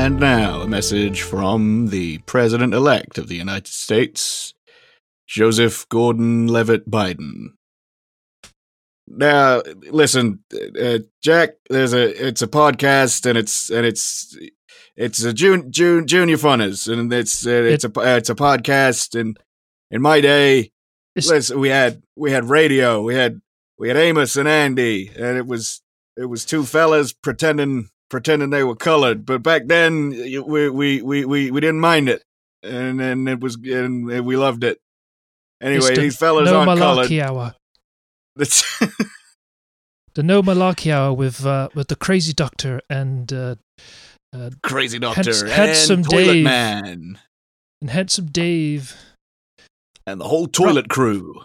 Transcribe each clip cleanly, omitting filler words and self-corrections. And now, a message from the President-elect of the United States, Joseph Gordon-Levitt Biden. Now, listen, Jack. It's a podcast, and it's a Junior Funners, and it's a podcast. And in my day, listen, we had radio, we had Amos and Andy, and it was two fellas pretending they were colored. But back then, we didn't mind it, and we loved it. Anyway, these fellas aren't colored. The No Malarkey Hour with the Crazy Doctor and Crazy Doctor and Toilet Dave, Man and Handsome Dave and the whole toilet crew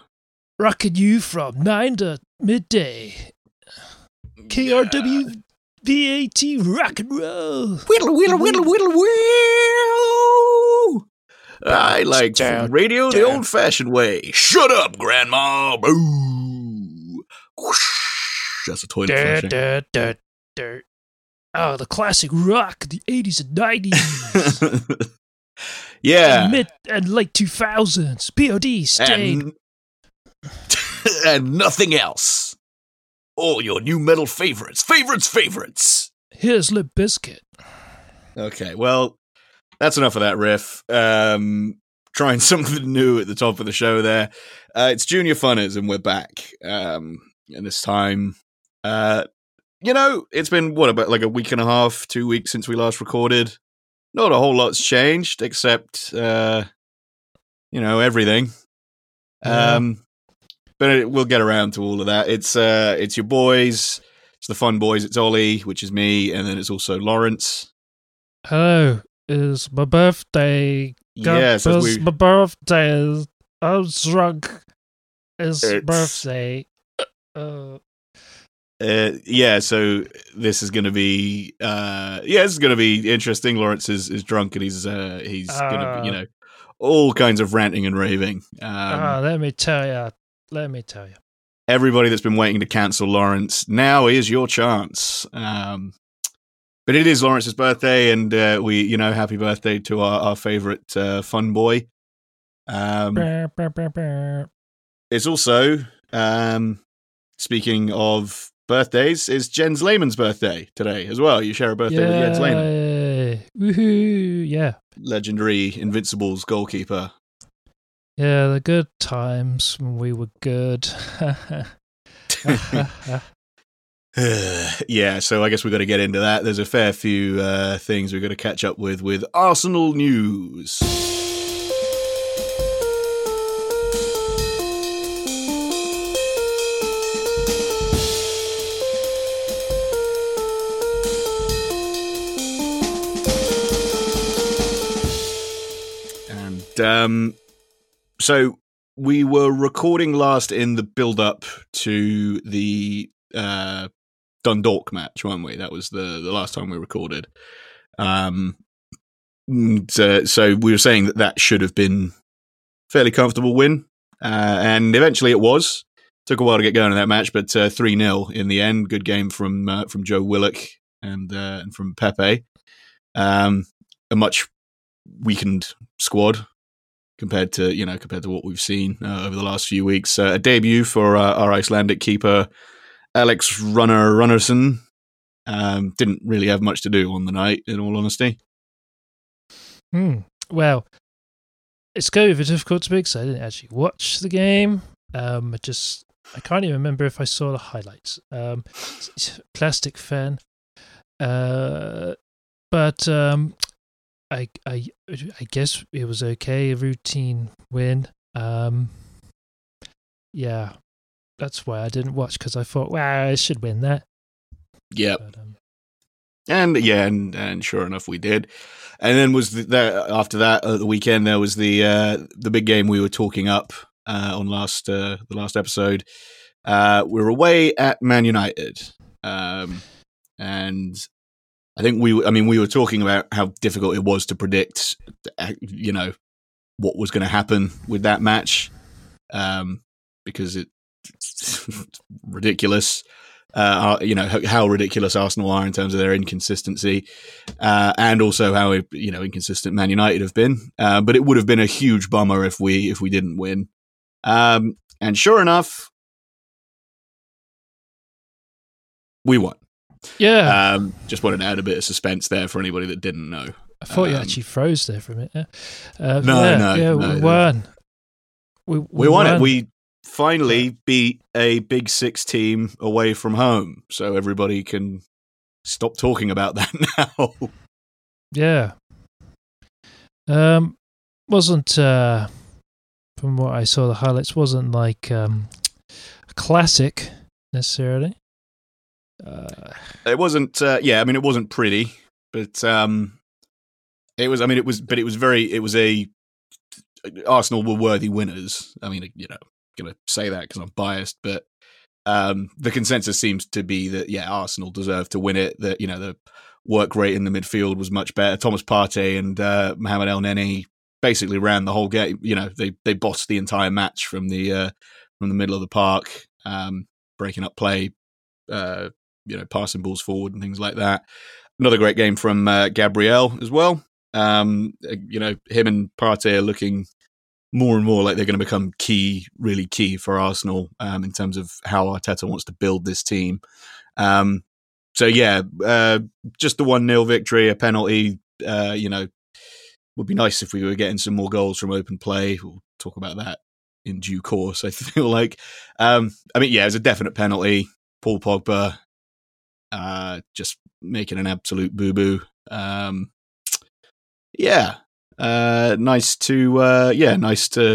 rocking you from 9 to midday. KRWBAT rock and roll. Whittle whittle whittle whittle whittle. I like radio the old-fashioned way. Shut up, Grandma. Boo. Whoosh, that's a toilet flushing. Oh, the classic rock, the 80s and 90s. Yeah. And mid and late 2000s. POD stayed. And nothing else. All your new metal favorites. Favorites. Here's Limp Bizkit. Okay, well, that's enough of that riff. Trying something new at the top of the show there. It's Junior Funners, and we're back. And this time, it's been, about like a week and a half, 2 weeks since we last recorded. Not a whole lot's changed, except, everything. But we'll get around to all of that. It's your boys. It's the fun boys. It's Ollie, which is me, and then it's also Lawrence. Hello, it's my birthday. It's my birthday. I'm drunk. It's birthday. So this is going to be interesting. Lawrence is drunk, and he's going to be all kinds of ranting and raving. Let me tell you. Everybody that's been waiting to cancel Lawrence, now is your chance. But it is Lawrence's birthday, and we happy birthday to our favorite fun boy. It's also speaking of birthdays, is Jens Lehmann's birthday today as well. You share a birthday with Jens Lehmann. Woohoo! Yeah. Legendary Invincibles goalkeeper. Yeah, the good times when we were good. Yeah, so I guess we've got to get into that. There's a fair few things we've got to catch up with Arsenal news. And so we were recording last in the build-up to the Dundalk match, weren't we? That was the last time we recorded. So we were saying that should have been fairly comfortable win, and eventually it was. Took a while to get going in that match, but 3-0 in the end. Good game from Joe Willock and from Pepe. A much weakened squad compared to what we've seen over the last few weeks. A debut for our Icelandic keeper, Alex Runnarsson, didn't really have much to do on the night, in all honesty. Well, it's going to be difficult to because I didn't actually watch the game. I can't even remember if I saw the highlights. Plastic fan. I guess it was okay, a routine win. Yeah. That's why I didn't watch, because I thought, I should win that. Yeah. And sure enough, we did. And then after that, at the weekend, there was the big game we were talking up on the last episode. We were away at Man United. And I think we were talking about how difficult it was to predict, what was going to happen with that match. Because it's ridiculous. how ridiculous Arsenal are in terms of their inconsistency, and also how inconsistent Man United have been. But it would have been a huge bummer if we didn't win. And sure enough, we won. Yeah. Just wanted to add a bit of suspense there for anybody that didn't know. I thought you actually froze there for a minute. Yeah. We won. We won it. We finally beat a Big Six team away from home, so everybody can stop talking about that now. Yeah. Wasn't, from what I saw, the highlights wasn't like a classic necessarily. It wasn't. It wasn't pretty, but it was. I mean, it was. But it was very. It was a. Arsenal were worthy winners. I mean, I'm going to say that because I'm biased, but the consensus seems to be that Arsenal deserved to win it. That the work rate in the midfield was much better. Thomas Partey and Mohamed El Neni basically ran the whole game. They bossed the entire match from the middle of the park, breaking up play. Passing balls forward and things like that. Another great game from Gabriel as well. Him and Partey are looking more and more like they're going to become really key for Arsenal in terms of how Arteta wants to build this team. Just the 1-0 victory, a penalty. Would be nice if we were getting some more goals from open play. We'll talk about that in due course, I feel like. It was a definite penalty. Paul Pogba just making an absolute boo-boo. Nice to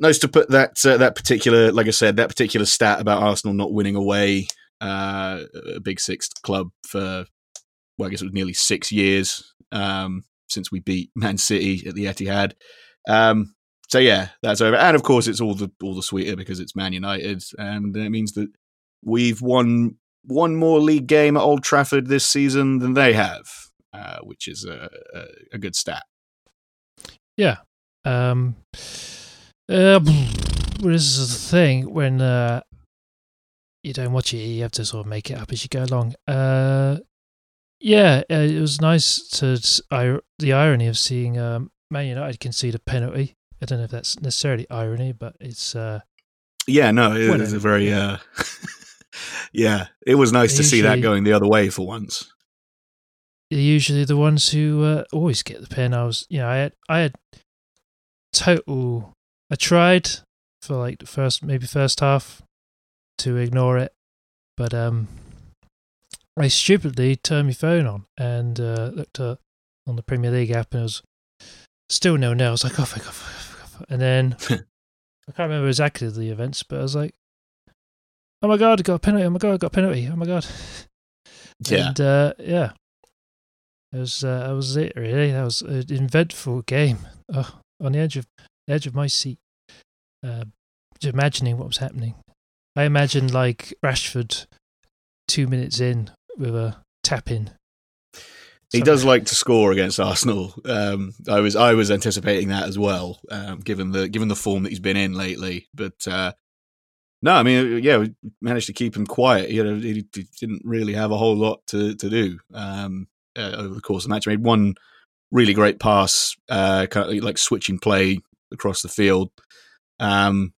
put that particular, like I said, that particular stat about Arsenal not winning away a Big Six club for, I guess it was nearly 6 years since we beat Man City at the Etihad. That's over. And of course, it's all the sweeter because it's Man United, and it means that we've won one more league game at Old Trafford this season than they have, which is a good stat. Yeah. This is the thing when you don't watch it, you have to sort of make it up as you go along. It was nice the irony of seeing Man United concede a penalty. I don't know if that's necessarily irony, but it's... it is a very... it was nice to see that going the other way for once. They're usually the ones who always get the pen. I tried for like the first half to ignore it, but I stupidly turned my phone on and looked on the Premier League app, and it was still 0-0. I was like, oh, fuck. And then I can't remember exactly the events, but I was like, oh my God, I got a penalty. Oh my God. Yeah. And, that was it really. That was an eventful game. Oh, on the edge of my seat. Just imagining what was happening. I imagined like Rashford 2 minutes in with a tap in. He does like to score against Arsenal. I was anticipating that as well, given the form that he's been in lately. But we managed to keep him quiet. He didn't really have a whole lot to do over the course of the match. He made one really great pass, switching play across the field. This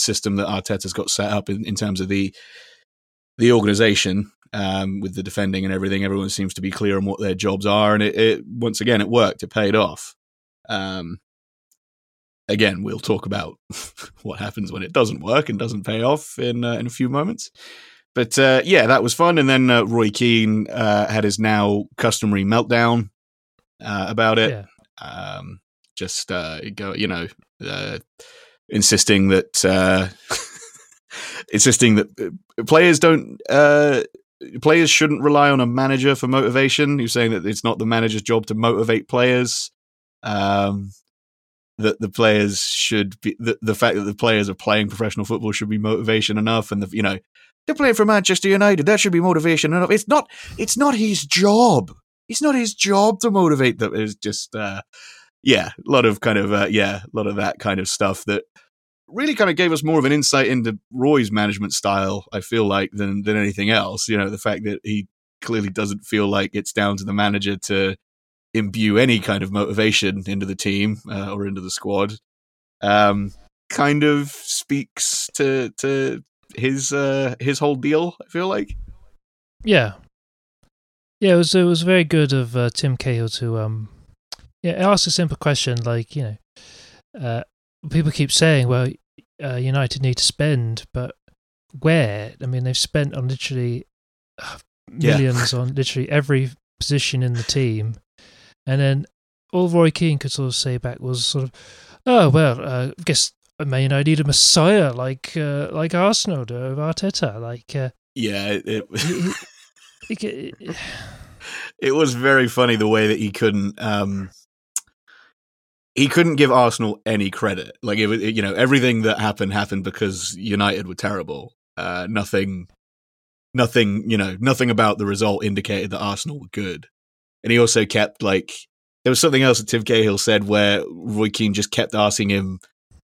system that Arteta's got set up in terms of the organisation with the defending and everything, everyone seems to be clear on what their jobs are. And it worked. It paid off. Again, we'll talk about what happens when it doesn't work and doesn't pay off in a few moments. But that was fun. And then Roy Keane had his now customary meltdown about it. Yeah. Insisting that players shouldn't rely on a manager for motivation. He was saying that it's not the manager's job to motivate players. That the players should be the fact that the players are playing professional football should be motivation enough, and they're playing for Manchester United, that should be motivation enough. It's not his job. It's not his job to motivate them. It's just a lot of that kind of stuff that really kind of gave us more of an insight into Roy's management style, I feel like, than anything else. You know, the fact that he clearly doesn't feel like it's down to the manager to imbue any kind of motivation into the team or into the squad, kind of speaks to his whole deal, I feel like. Yeah. Yeah, it was very good of Tim Cahill to ask a simple question like, you know, people keep saying, well, United need to spend, but where? I mean, they've spent on literally millions on literally every position in the team. And then all Roy Keane could sort of say back was sort of, oh, well, I guess Man United need a messiah like Arsenal do with Arteta. It was very funny the way that he couldn't give Arsenal any credit. Like, it, you know, everything that happened because United were terrible. Nothing about the result indicated that Arsenal were good. And he also kept, like, there was something else that Tim Cahill said where Roy Keane just kept asking him,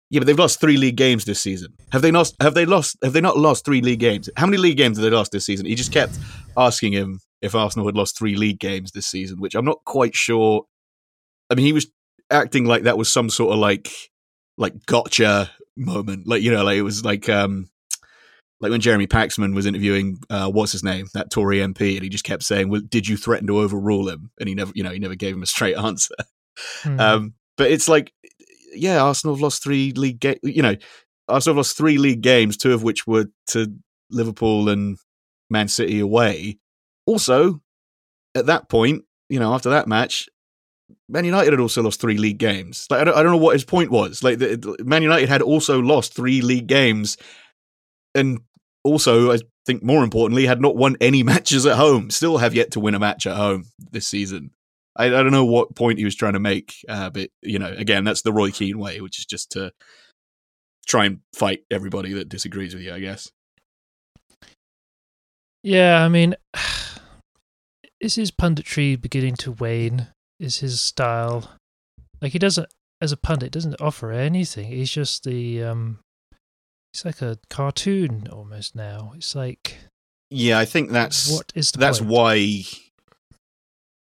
yeah, but they've lost 3 league games this season. Have they not lost 3 league games? How many league games have they lost this season? He just kept asking him if Arsenal had lost 3 league games this season, which I'm not quite sure. I mean, he was acting like that was some sort of like gotcha moment, like, you know, like it was like when Jeremy Paxman was interviewing what's his name, that Tory MP, and he just kept saying, "Well, did you threaten to overrule him?" And he never gave him a straight answer. Mm. But it's like, yeah, Arsenal have lost 3 league games. You know, Arsenal have lost 3 league games, 2 of which were to Liverpool and Man City away. Also, at that point, you know, after that match, Man United had also lost 3 league games. Like, I don't know what his point was. Like, Man United had also lost 3 league games, and also, I think more importantly, had not won any matches at home. Still have yet to win a match at home this season. I don't know what point he was trying to make, but, you know, again, that's the Roy Keane way, which is just to try and fight everybody that disagrees with you, I guess. Yeah, I mean, is his punditry beginning to wane? Is his style, like, he doesn't, as a pundit, doesn't offer anything. He's just it's like a cartoon almost now. It's like, yeah, I think that's why.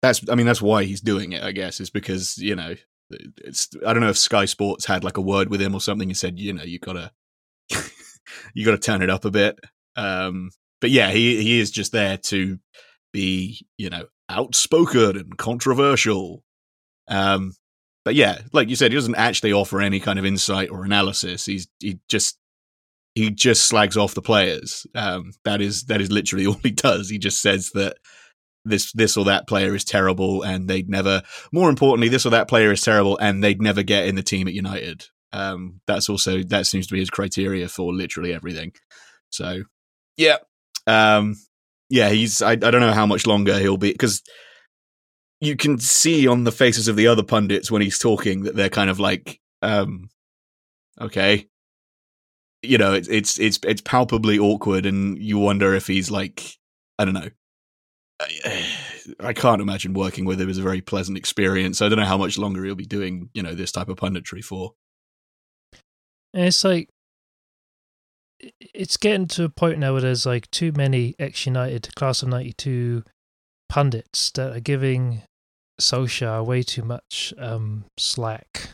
That's why he's doing it, I guess, is because, you know, it's, I don't know if Sky Sports had like a word with him or something and said, you know, you gotta turn it up a bit. But yeah, he is just there to be, you know, outspoken and controversial. But yeah, like you said, he doesn't actually offer any kind of insight or analysis. He just slags off the players. That is literally all he does. He just says that this or that player is terrible and they'd never, more importantly, this or that player is terrible and they'd never get in the team at United. That seems to be his criteria for literally everything. So yeah. I don't know how much longer he'll be, because you can see on the faces of the other pundits when he's talking that they're kind of like, okay, you know, it's palpably awkward, and you wonder if he's like, I don't know. I can't imagine working with him is a very pleasant experience. I don't know how much longer he'll be doing, you know, this type of punditry for. And it's like, it's getting to a point now where there's like too many ex-United class of 92 pundits that are giving Solskjaer way too much slack.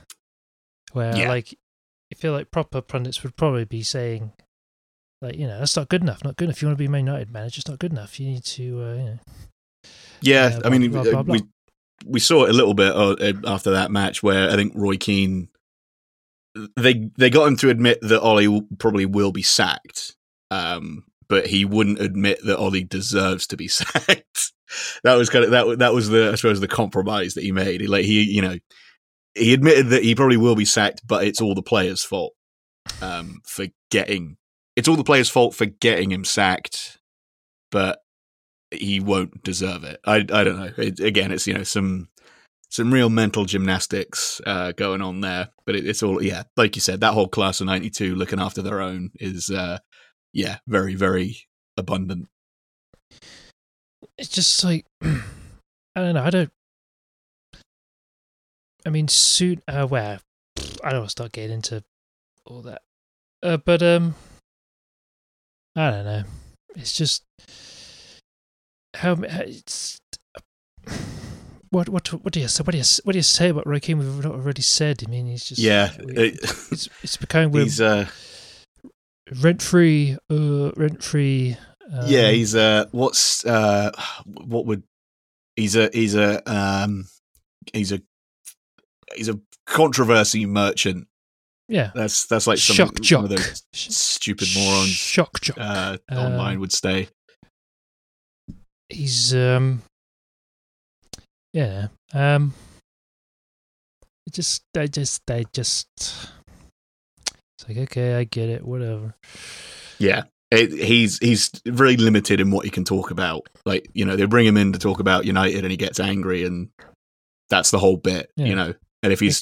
Where, like, you feel like proper pundits would probably be saying, like, you know, that's not good enough. Not good enough. If you want to be Man United manager, it's not good enough. You need to, you know. Yeah, I mean, blah, blah. We saw it a little bit after that match where I think Roy Keane, they got him to admit that Ollie probably will be sacked, but he wouldn't admit that Ollie deserves to be sacked. That was kind of that was the, I suppose, the compromise that he made. Like, he admitted that he probably will be sacked, but it's all the players' fault for getting. It's all the players' fault for getting him sacked, but he won't deserve it. I don't know. It's, you know, some real mental gymnastics going on there. But it's all, yeah, like you said, that whole class of 92 looking after their own is, very, very abundant. It's just like, I don't know. I mean, soon, I don't want to start getting into all that But I don't know. It's just what do you say about Roy Keane? We've not already said. I mean, he's just it's becoming he's rent free. He's he's a controversy merchant. Yeah, that's like some of those stupid morons. Shock jock online would say. He's it's like, okay, I get it, whatever. Yeah, he's very limited in what he can talk about. Like, you know, they bring him in to talk about United, and he gets angry, and that's the whole bit. Yeah. You know, and if he's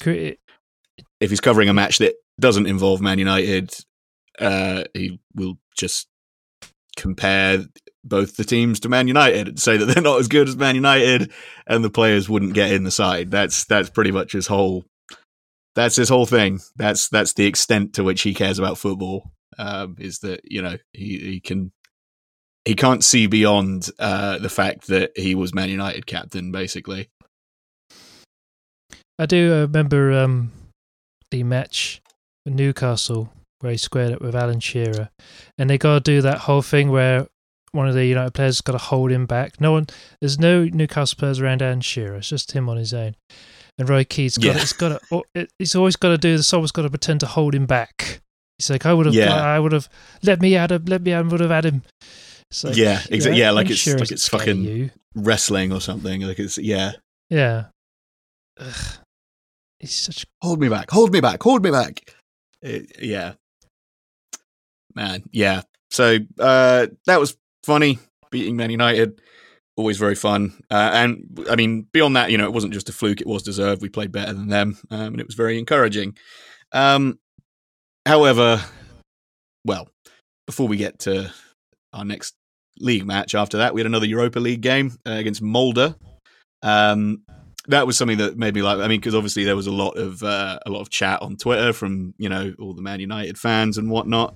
covering a match that doesn't involve Man United, he will just compare both the teams to Man United and say that they're not as good as Man United and the players wouldn't get in the side. That's pretty much his whole. That's his whole thing. That's the extent to which he cares about football. Is that, you know, he can't see beyond the fact that he was Man United captain, basically. I do remember the match with Newcastle where he squared up with Alan Shearer, and they gotta do that whole thing where one of the United players got to hold him back. There's no Newcastle players around Alan Shearer. It's just him on his own. And Roy Keane's he's always got to do this. Someone's got to pretend to hold him back. He's like, I would have let me out, would have had him. So, yeah, exactly. Yeah, like it's fucking wrestling or something. Like it's yeah. Ugh. He's such. Hold me back. Man. Yeah. So that was funny, beating Man United. Always very fun. And, I mean, beyond that, you know, it wasn't just a fluke. It was deserved. We played better than them, and it was very encouraging. However, well, before we get to our next league match after that, we had another Europa League game against Molde. That was something that made me like, I mean, because obviously there was a lot of chat on Twitter from, you know, all the Man United fans and whatnot.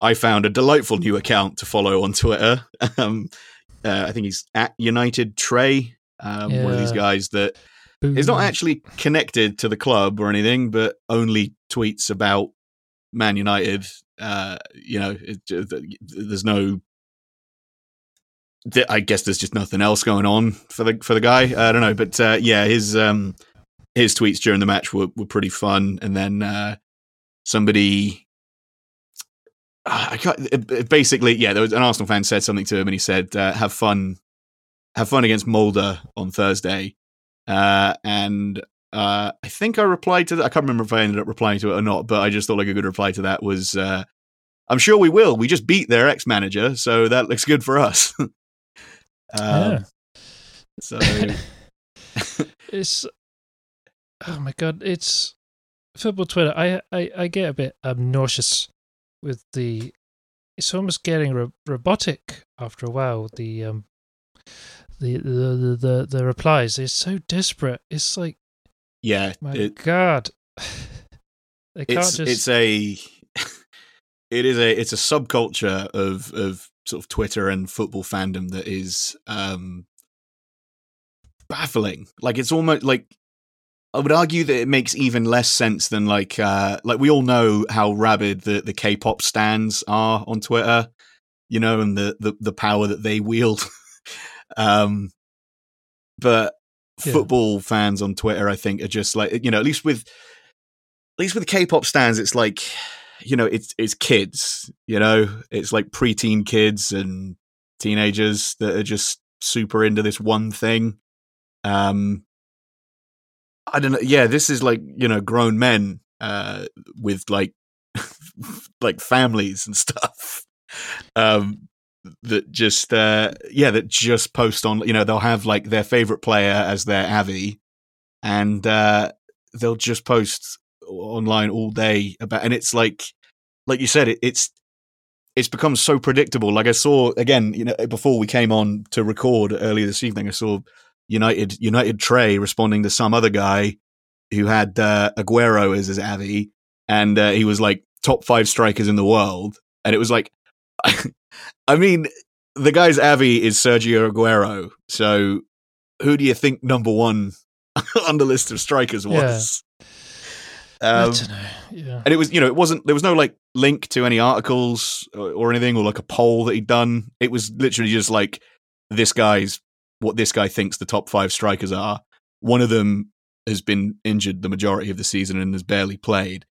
I found a delightful new account to follow on Twitter. I think he's at United Trey, one of these guys that is not actually connected to the club or anything, but only tweets about Man United. You know, there's no. I guess there's just nothing else going on for the guy. I don't know, but his tweets during the match were pretty fun. And then somebody. There was an Arsenal fan said something to him, and he said, "Have fun against Molde on Thursday." And I think I replied to that. I can't remember if I ended up replying to it or not, but I just thought like a good reply to that was, "I'm sure we will. We just beat their ex-manager, so that looks good for us." So it's oh my god, it's football Twitter. I get a bit obnoxious. With the, it's almost getting robotic after a while. The replies, they're so desperate. It's like, my god, they can't it's a subculture of sort of Twitter and football fandom that is baffling. Like it's almost like. I would argue that it makes even less sense than like we all know how rabid the K-pop stans are on Twitter, you know, and the power that they wield. But football fans on Twitter, I think, are just like, you know, at least with K-pop stans, it's like, you know, it's kids, you know, it's like preteen kids and teenagers that are just super into this one thing. I don't know. Yeah, this is like, you know, grown men with like like families and stuff that just that just post on, you know, they'll have like their favorite player as their avi, and they'll just post online all day about, and it's like you said, it's become so predictable. Like I saw again, you know, before we came on to record earlier this evening, I saw United Trey responding to some other guy who had Aguero as his avi, and he was like, top five strikers in the world. And it was like, I mean, the guy's avi is Sergio Aguero. So who do you think number one on the list of strikers was? Yeah. I don't know. Yeah. And it was, you know, it wasn't, there was no like link to any articles or anything, or like a poll that he'd done. It was literally just like, this guy's, what this guy thinks the top five strikers are. One of them has been injured the majority of the season and has barely played.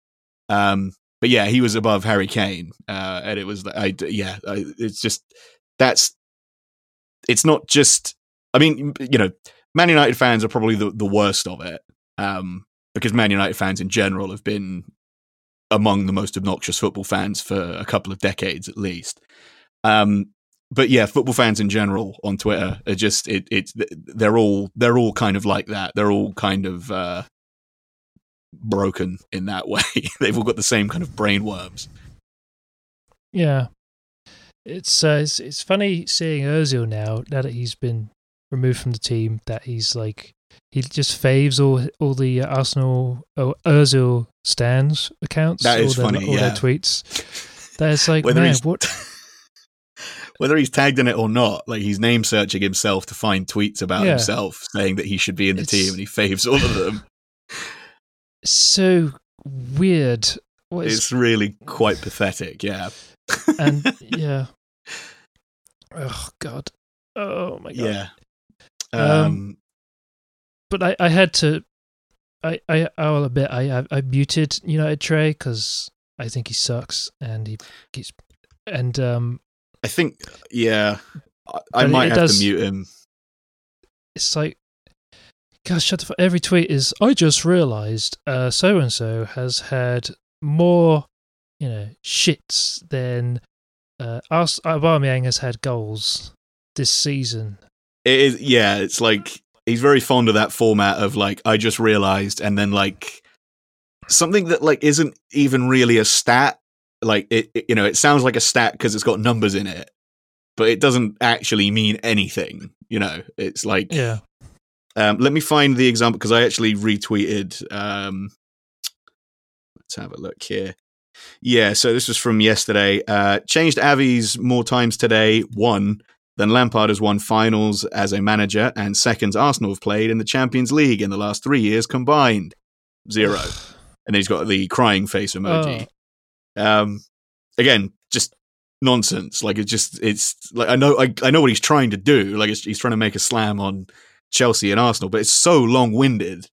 But yeah, he was above Harry Kane. And it was, it's just, that's, it's not just, I mean, you know, Man United fans are probably the worst of it. Because Man United fans in general have been among the most obnoxious football fans for a couple of decades at least. But yeah, football fans in general on Twitter are just they're all kind of like that. They're all kind of broken in that way. They've all got the same kind of brainworms. Yeah, it's funny seeing Ozil now that he's been removed from the team. That he's like. He just faves all the Arsenal Ozil stands accounts. That is funny, all their tweets. That is like, man, what? Whether he's tagged in it or not, like he's name searching himself to find tweets about himself saying that he should be in the team, and he faves all of them. So weird. It's really quite pathetic, yeah. And yeah. Oh, God. Oh, my God. Yeah. But I had to, I'll admit, I muted United Trey because I think he sucks and he keeps, and I think, yeah, I might have to mute him. It's like, gosh, shut the fuck. Every tweet is, I just realised so-and-so has had more, you know, shits than Aubameyang has had goals this season. It is, yeah, it's like... He's very fond of that format of like, I just realized, and then like something that like isn't even really a stat. Like it you know, it sounds like a stat because it's got numbers in it, but it doesn't actually mean anything. You know, it's like, yeah. Let me find the example because I actually retweeted. Let's have a look here. Yeah, so this was from yesterday. Changed avi's more times today. One. Then Lampard has won finals as a manager and seconds Arsenal have played in the Champions League in the last 3 years combined. 0. And then he's got the crying face emoji. Oh. Again, just nonsense. Like it's like I know what he's trying to do. Like he's trying to make a slam on Chelsea and Arsenal, but it's so long-winded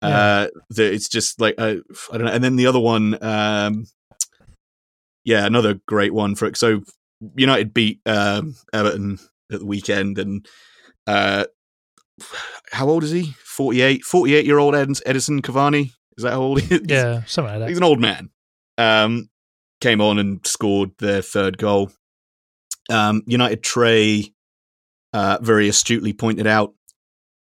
that it's just like I don't know. And then the other one, another great one for it. So. United beat Everton at the weekend, and how old is he? 48-year-old Edinson Cavani. Is that how old he is? Yeah, something like that. He's an old man. Came on and scored their third goal. United Trey very astutely pointed out,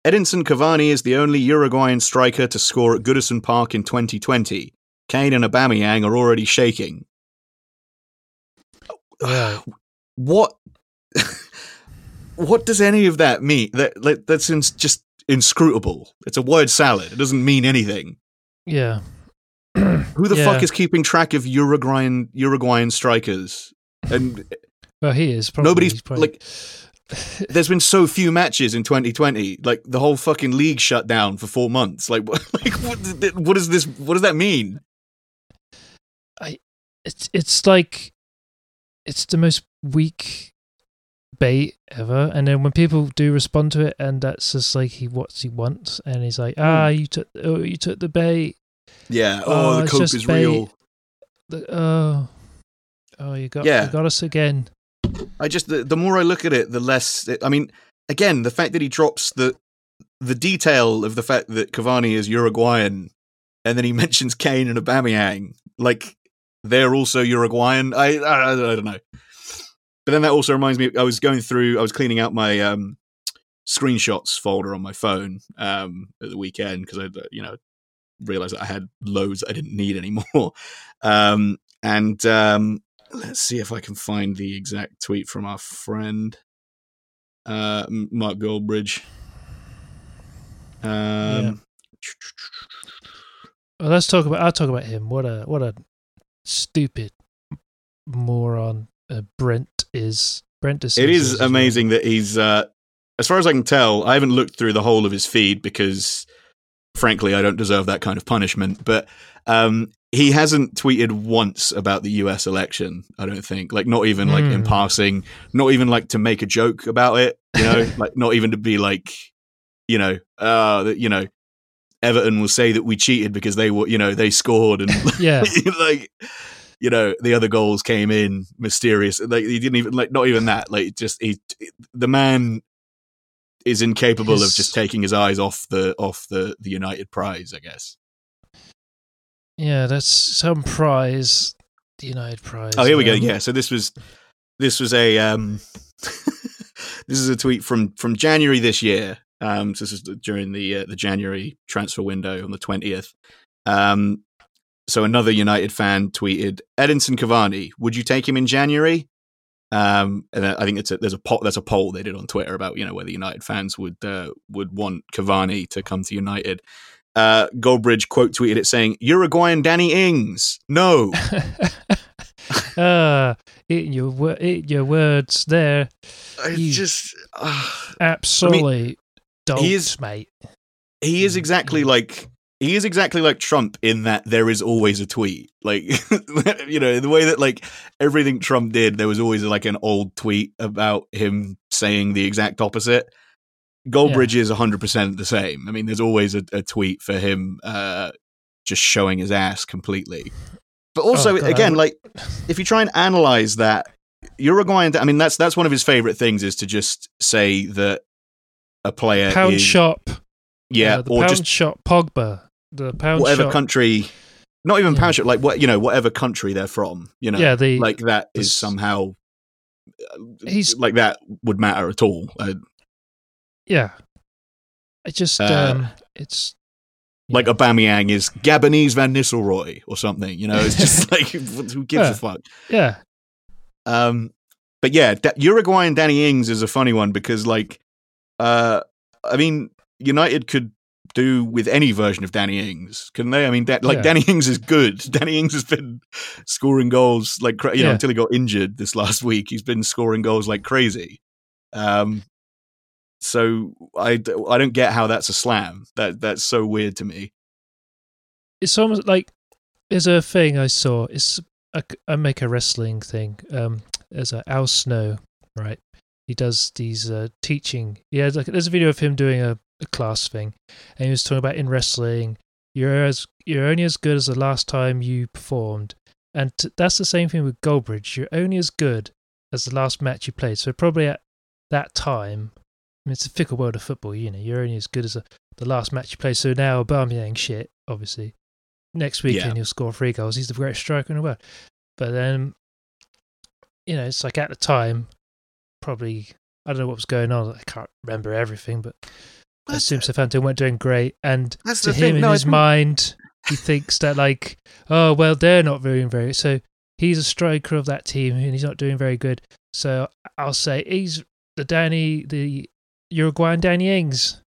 Edinson Cavani is the only Uruguayan striker to score at Goodison Park in 2020. Kane and Aubameyang are already shaking. Yeah. What does any of that mean? That's just inscrutable. It's a word salad. It doesn't mean anything. Yeah. Who the fuck is keeping track of Uruguayan strikers? And well, he is. Probably. Nobody's probably... like. There's been so few matches in 2020. Like the whole fucking league shut down for 4 months. Like what is this? What does that mean? It's like. It's the most weak bait ever. And then when people do respond to it, and that's just like he wants, and he's like, you took the bait. Yeah. Oh, the cope is bait. Real. You got us again. I just the more I look at it, the less. I mean, again, the fact that he drops the detail of the fact that Cavani is Uruguayan, and then he mentions Kane and Aubameyang, like. They're also Uruguayan. I don't know. But then that also reminds me, I was cleaning out my screenshots folder on my phone at the weekend because I, realized that I had loads I didn't need anymore. Let's see if I can find the exact tweet from our friend, Mark Goldbridge. Well, I'll talk about him. What a stupid moron Brent is. It is amazing that he's, as far as I can tell, I haven't looked through the whole of his feed because, frankly, I don't deserve that kind of punishment. But he hasn't tweeted once about the US election, I don't think. Like, not even like in passing, not even like to make a joke about it, you know, like not even to be like, you know, Everton will say that we cheated because they were, you know, they scored and yeah, like, you know, the other goals came in mysterious. Like, he didn't even like, not even that. Like, just the man is incapable of just taking his eyes off the United prize, I guess. Yeah, that's some prize, the United prize. Oh, here we go. Yeah, so this was a this is a tweet from January this year. So this is during the January transfer window on the 20th. So another United fan tweeted, Edinson Cavani, would you take him in January? And I think there's a poll they did on Twitter about, you know, whether United fans would want Cavani to come to United. Goldbridge quote tweeted it saying, Uruguayan Danny Ings, no. Your words there. Absolutely, I mean, don't, mate. He is exactly like Trump in that there is always a tweet. Like, you know, the way that like everything Trump did, there was always like an old tweet about him saying the exact opposite. Goldbridge is 100% the same. I mean, there's always a tweet for him just showing his ass completely. But also, again, like if you try and analyze that, Uruguayan, I mean, that's one of his favorite things is to just say that a player pound is, shop. Yeah, the or pound just shop Pogba. The pound whatever shop. Country, not even pound shop, like what, you know, whatever country they're from, you know, like that is somehow like that would matter at all. Yeah, it just it's like Aubameyang is Gabonese Van Nistelrooy or something. You know, it's just like who gives a fuck? Yeah. But yeah, Uruguayan Danny Ings is a funny one because, like, I mean, United could do with any version of Danny Ings, couldn't they? I mean, Danny Ings is good. Danny Ings has been scoring goals like you know until he got injured this last week. He's been scoring goals like crazy. So I don't get how that's a slam. That's so weird to me. It's almost like there's a thing I saw. It's I make a wrestling thing. There's Al Snow, right? He does these teaching. Yeah, there's a video of him doing a class thing, and he was talking about in wrestling, you're only as good as the last time you performed, and that's the same thing with Goldbridge. You're only as good as the last match you played. So probably at that time. I mean, it's a fickle world of football, you know. You're only as good as the last match you play. So now Aubameyang shit, obviously. Next weekend he'll score 3 goals. He's the greatest striker in the world. But then, you know, it's like at the time, probably, I don't know what was going on. I can't remember everything, but I assume Southampton weren't doing great. And to him, in his mind, he thinks that like, oh, well, they're not doing very good. So he's a striker of that team and he's not doing very good. So I'll say he's the Uruguayan Danny Ings.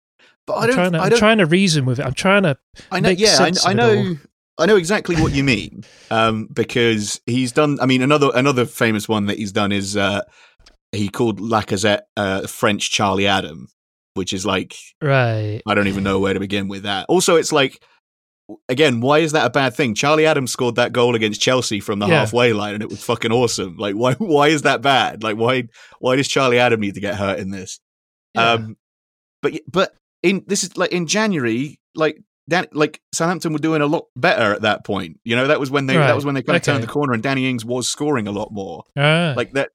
But I'm trying to reason with it. I'm trying to. I know. Make sense I know. Of it all. I know exactly what you mean. Because he's done. I mean, another famous one that he's done is he called Lacazette French Charlie Adam, which is like right. I don't even know where to begin with that. Also, it's like. Again, why is that a bad thing? Charlie Adams scored that goal against Chelsea from the halfway line, and it was fucking awesome. Like, why is that bad? Like, why does Charlie Adam need to get hurt in this? Yeah. But in this is like in January, like Southampton were doing a lot better at that point. You know, that was when they kind of turned the corner, and Danny Ings was scoring a lot more. Like that.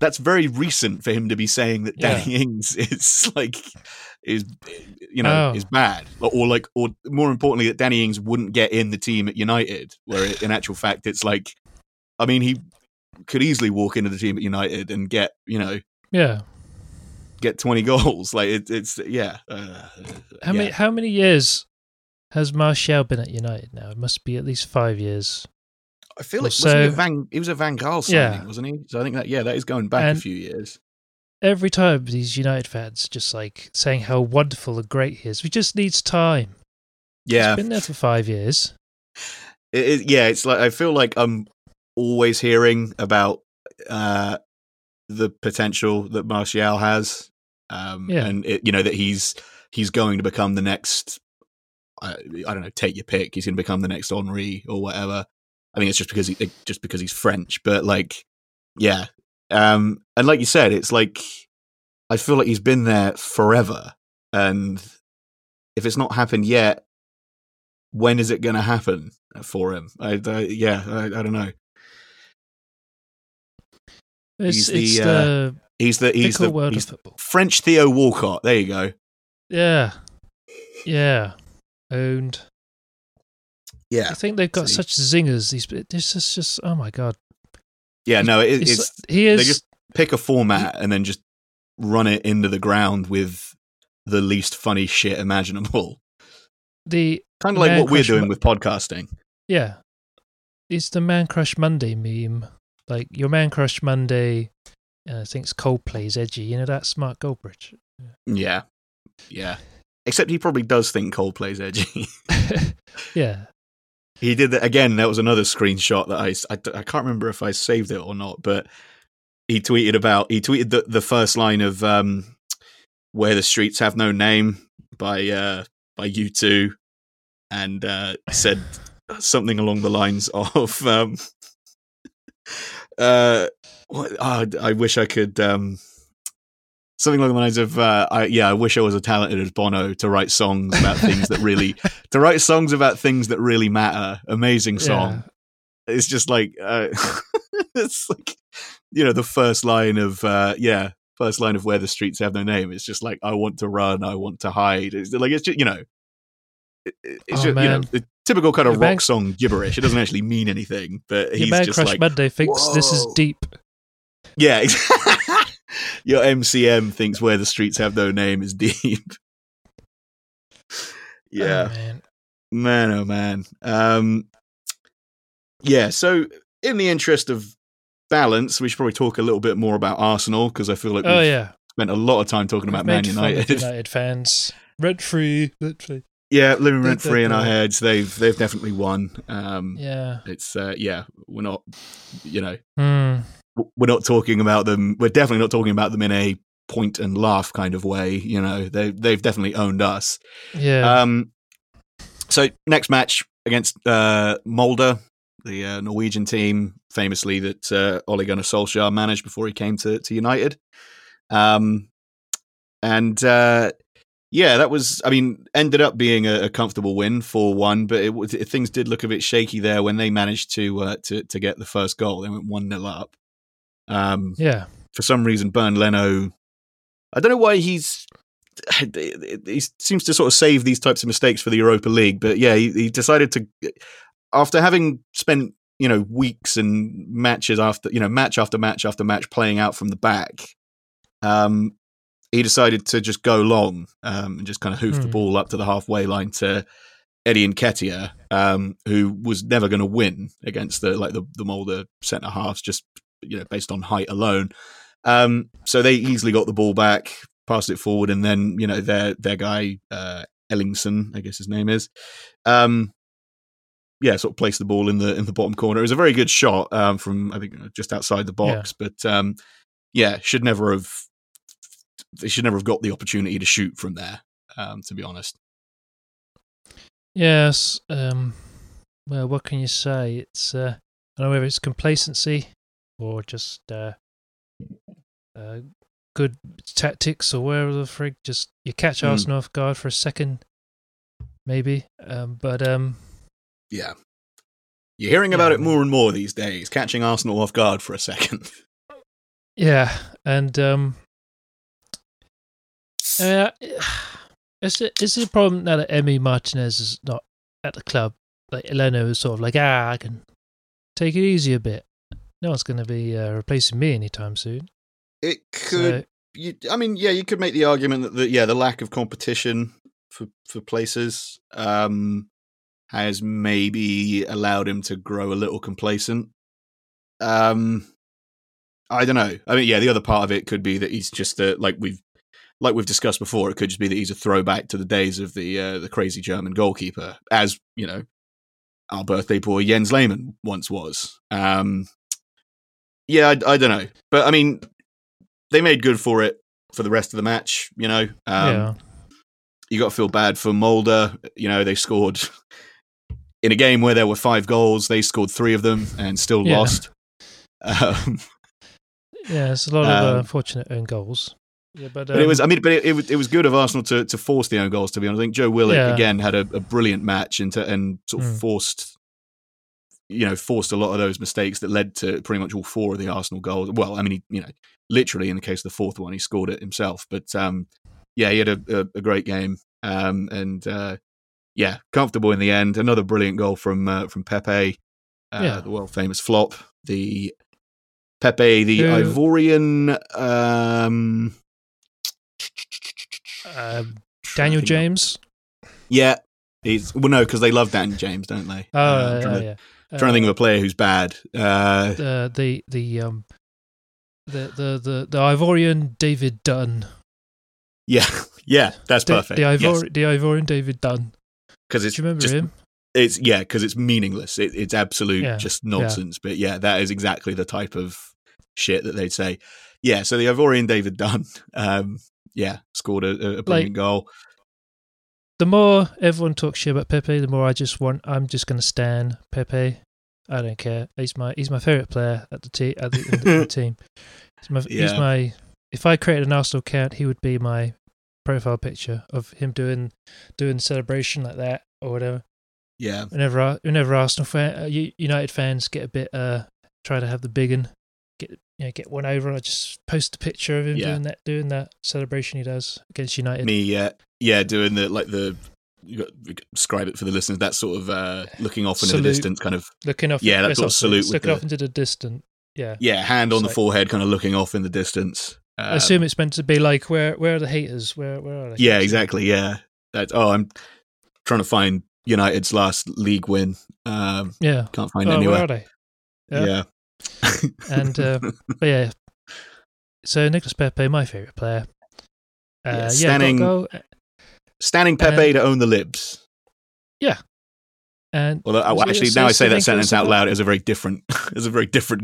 That's very recent for him to be saying that Danny Ings is like is bad or more importantly that Danny Ings wouldn't get in the team at United, where in actual fact it's like, I mean, he could easily walk into the team at United and get, you know, get 20 goals. Like how many years has Martial been at United now? It must be at least 5 years. I feel like he was a Van Gaal signing, wasn't he? So I think that is going back a few years. Every time these United fans just like saying how wonderful and great he is. He just needs time. Yeah. He's been there for 5 years. It's like I feel like I'm always hearing about the potential that Martial has, and it, you know, that he's going to become the next. I don't know. Take your pick. He's going to become the next Henry or whatever. I mean, it's just because he's French, but like, yeah, and like you said, it's like I feel like he's been there forever, and if it's not happened yet, when is it going to happen for him? I don't know. He's the French Theo Walcott. There you go. Yeah. Owned. Yeah, I think they've got such zingers. This is just, oh my god. Yeah, no, they just pick a format and then just run it into the ground with the least funny shit imaginable. The kind of like what we're doing with podcasting. Yeah, it's the Man Crush Monday meme. Like your Man Crush Monday, I think it's Coldplay's edgy. You know, that's Mark Goldbridge. Yeah. Except he probably does think Coldplay's edgy. Yeah. He did that again. That was another screenshot that I can't remember if I saved it or not, but he tweeted the first line of Where the Streets Have No Name by U2 and said something along the lines of I wish I could something along the lines of, I wish I was as talented as Bono to write songs about things that really, matter. Amazing song. Yeah. It's just like, it's like, you know, the first line of Where the Streets Have No Name. It's just like, I want to run, I want to hide. It's like, it's just, you know, the typical kind of rock song gibberish. It doesn't actually mean anything, but he's just Crush like, Monday thinks this is deep. Yeah, exactly. Your MCM thinks Where the Streets Have No Name is deep. Yeah. Oh, man. Yeah, so in the interest of balance, we should probably talk a little bit more about Arsenal, because I feel like we've spent a lot of time talking about Man United. United fans. Rent-free, literally. Yeah, living rent-free in our heads. They've definitely won. It's, we're not, you know... We're not talking about them. We're definitely not talking about them in a point and laugh kind of way. You know, they've definitely owned us. Yeah. So next match against Molde, the Norwegian team, famously that Ole Gunnar Solskjaer managed before he came to United. That was. I mean, ended up being a comfortable win 4-1, but things did look a bit shaky there when they managed to get the first goal. They went 1-0 up. For some reason, Bern Leno, I don't know why he seems to sort of save these types of mistakes for the Europa League, but yeah, he decided to, after having spent, you know, weeks and matches after, you know, match after match after match playing out from the back, he decided to just go long, and just kind of hoof the ball up to the halfway line to Eddie Nketiah, who was never going to win against the Molde centre halves, just, you know, based on height alone. So they easily got the ball back, passed it forward, and then, you know, their guy, Ellingsen, I guess his name is, sort of placed the ball in the bottom corner. It was a very good shot from, I think, just outside the box, but they should never have got the opportunity to shoot from there, to be honest. Yes. Well, what can you say? It's I don't know whether it's complacency or just good tactics or whatever the frig. Just you catch Arsenal off guard for a second, maybe. Yeah, you're hearing about it more and more these days. Catching Arsenal off guard for a second. Yeah, and is it a problem now that Emi Martinez is not at the club? Like Eleno is sort of like, I can take it easy a bit. No one's going to be replacing me anytime soon. It could. You could make the argument that the lack of competition for places has maybe allowed him to grow a little complacent. I don't know. I mean, yeah, the other part of it could be that he's just like we've discussed before. It could just be that he's a throwback to the days of the crazy German goalkeeper, as you know. our birthday boy Jens Lehmann once was. I don't know. But, I mean, they made good for it for the rest of the match, you know. You got to feel bad for Molde. You know, they scored in a game where there were 5 goals. They scored 3 of them and still lost. It's a lot of unfortunate own goals. Yeah, but it was. I mean, but it was good of Arsenal to force the own goals. To be honest, I think Joe Willock again had a brilliant match and sort of forced a lot of those mistakes that led to pretty much all 4 of the Arsenal goals. Well, I mean, he, literally in the case of the 4th one, he scored it himself. But he had a great game and comfortable in the end. Another brilliant goal from Pepe, the world famous flop. The Ivorian. Daniel James? Yeah. Because they love Daniel James, don't they? Oh, trying to think of a player who's bad. The Ivorian David Dunn. Yeah, that's perfect. The Ivorian David Dunn. Do you remember him? Because it's meaningless. It's absolute just nonsense. Yeah. But that is exactly the type of shit that they'd say. Yeah, so the Ivorian David Dunn, scored a brilliant goal. The more everyone talks shit about Pepe, the more I'm just going to stan Pepe. I don't care. He's my favourite player at the team. If I created an Arsenal account, he would be my profile picture of him doing celebration like that or whatever. Yeah. Whenever Arsenal United fans get a bit try to have the big one, get one over, I just post a picture of him doing that celebration he does against United. Doing the describe it for the listeners. That sort of looking off into the distance, kind of looking off. Yeah, that sort of salute, looking off into the distance. Yeah. Yeah, hand on the forehead, kind of looking off in the distance. I assume it's meant to be like, where are the haters? Where are they? Yeah, exactly. Yeah. I'm trying to find United's last league win. Can't find anywhere. Where are they? Yeah. And so Nicolas Pepe, my favourite player. Standing Pepe to own the Libs. Yeah. And I say that sentence out loud, it's a very different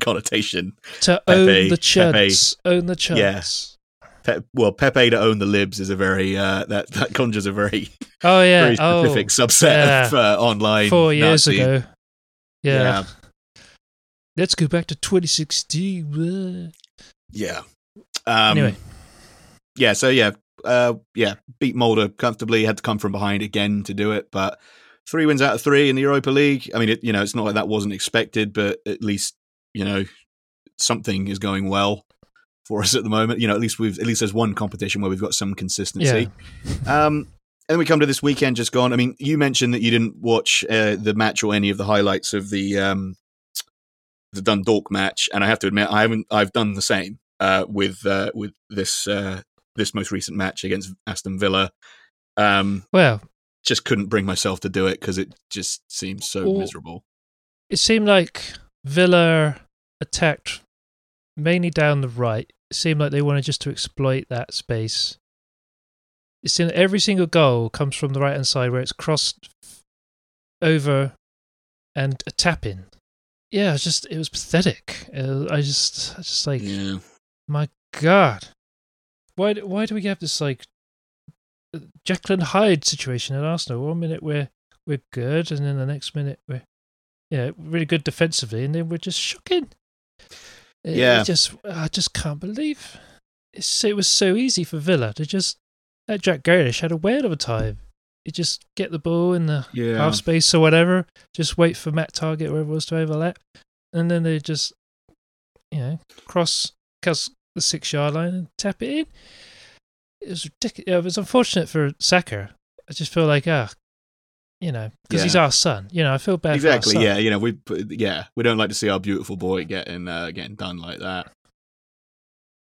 connotation. To Pepe, own the chuds. Yes. Pepe to own the Libs is a very that conjures a very very specific subset of online. 4 years ago. Let's go back to 2016. Yeah. Anyway. Yeah. So beat Molde comfortably. Had to come from behind again to do it, but. 3 wins out of 3 in the Europa League. I mean, it's not like that wasn't expected, but at least something is going well for us at the moment. At least there's one competition where we've got some consistency. Yeah. And then we come to this weekend just gone. I mean, you mentioned that you didn't watch the match or any of the highlights of the Dundalk match, and I have to admit I haven't. I've done the same with this most recent match against Aston Villa. Just couldn't bring myself to do it because it just seems so miserable. It seemed like Villa attacked mainly down the right. It seemed like they wanted just to exploit that space. It seemed that every single goal comes from the right-hand side where it's crossed over and a tap in. Yeah, it was pathetic. My God. Why do we have this, Jacqueline Hyde situation at Arsenal? 1 minute we're good, and then the next minute we're really good defensively, and then we're just shocking. I just can't believe it was so easy for Villa to just that Jack Grealish had a whale of a time. You just get the ball in the half space or whatever, just wait for Matt Target wherever it was to overlap, and then they just cross the 6-yard line and tap it in. It was ridiculous. It was unfortunate for Saka. I just feel like, because he's our son. I feel bad. Exactly. For our son. We don't like to see our beautiful boy getting done like that.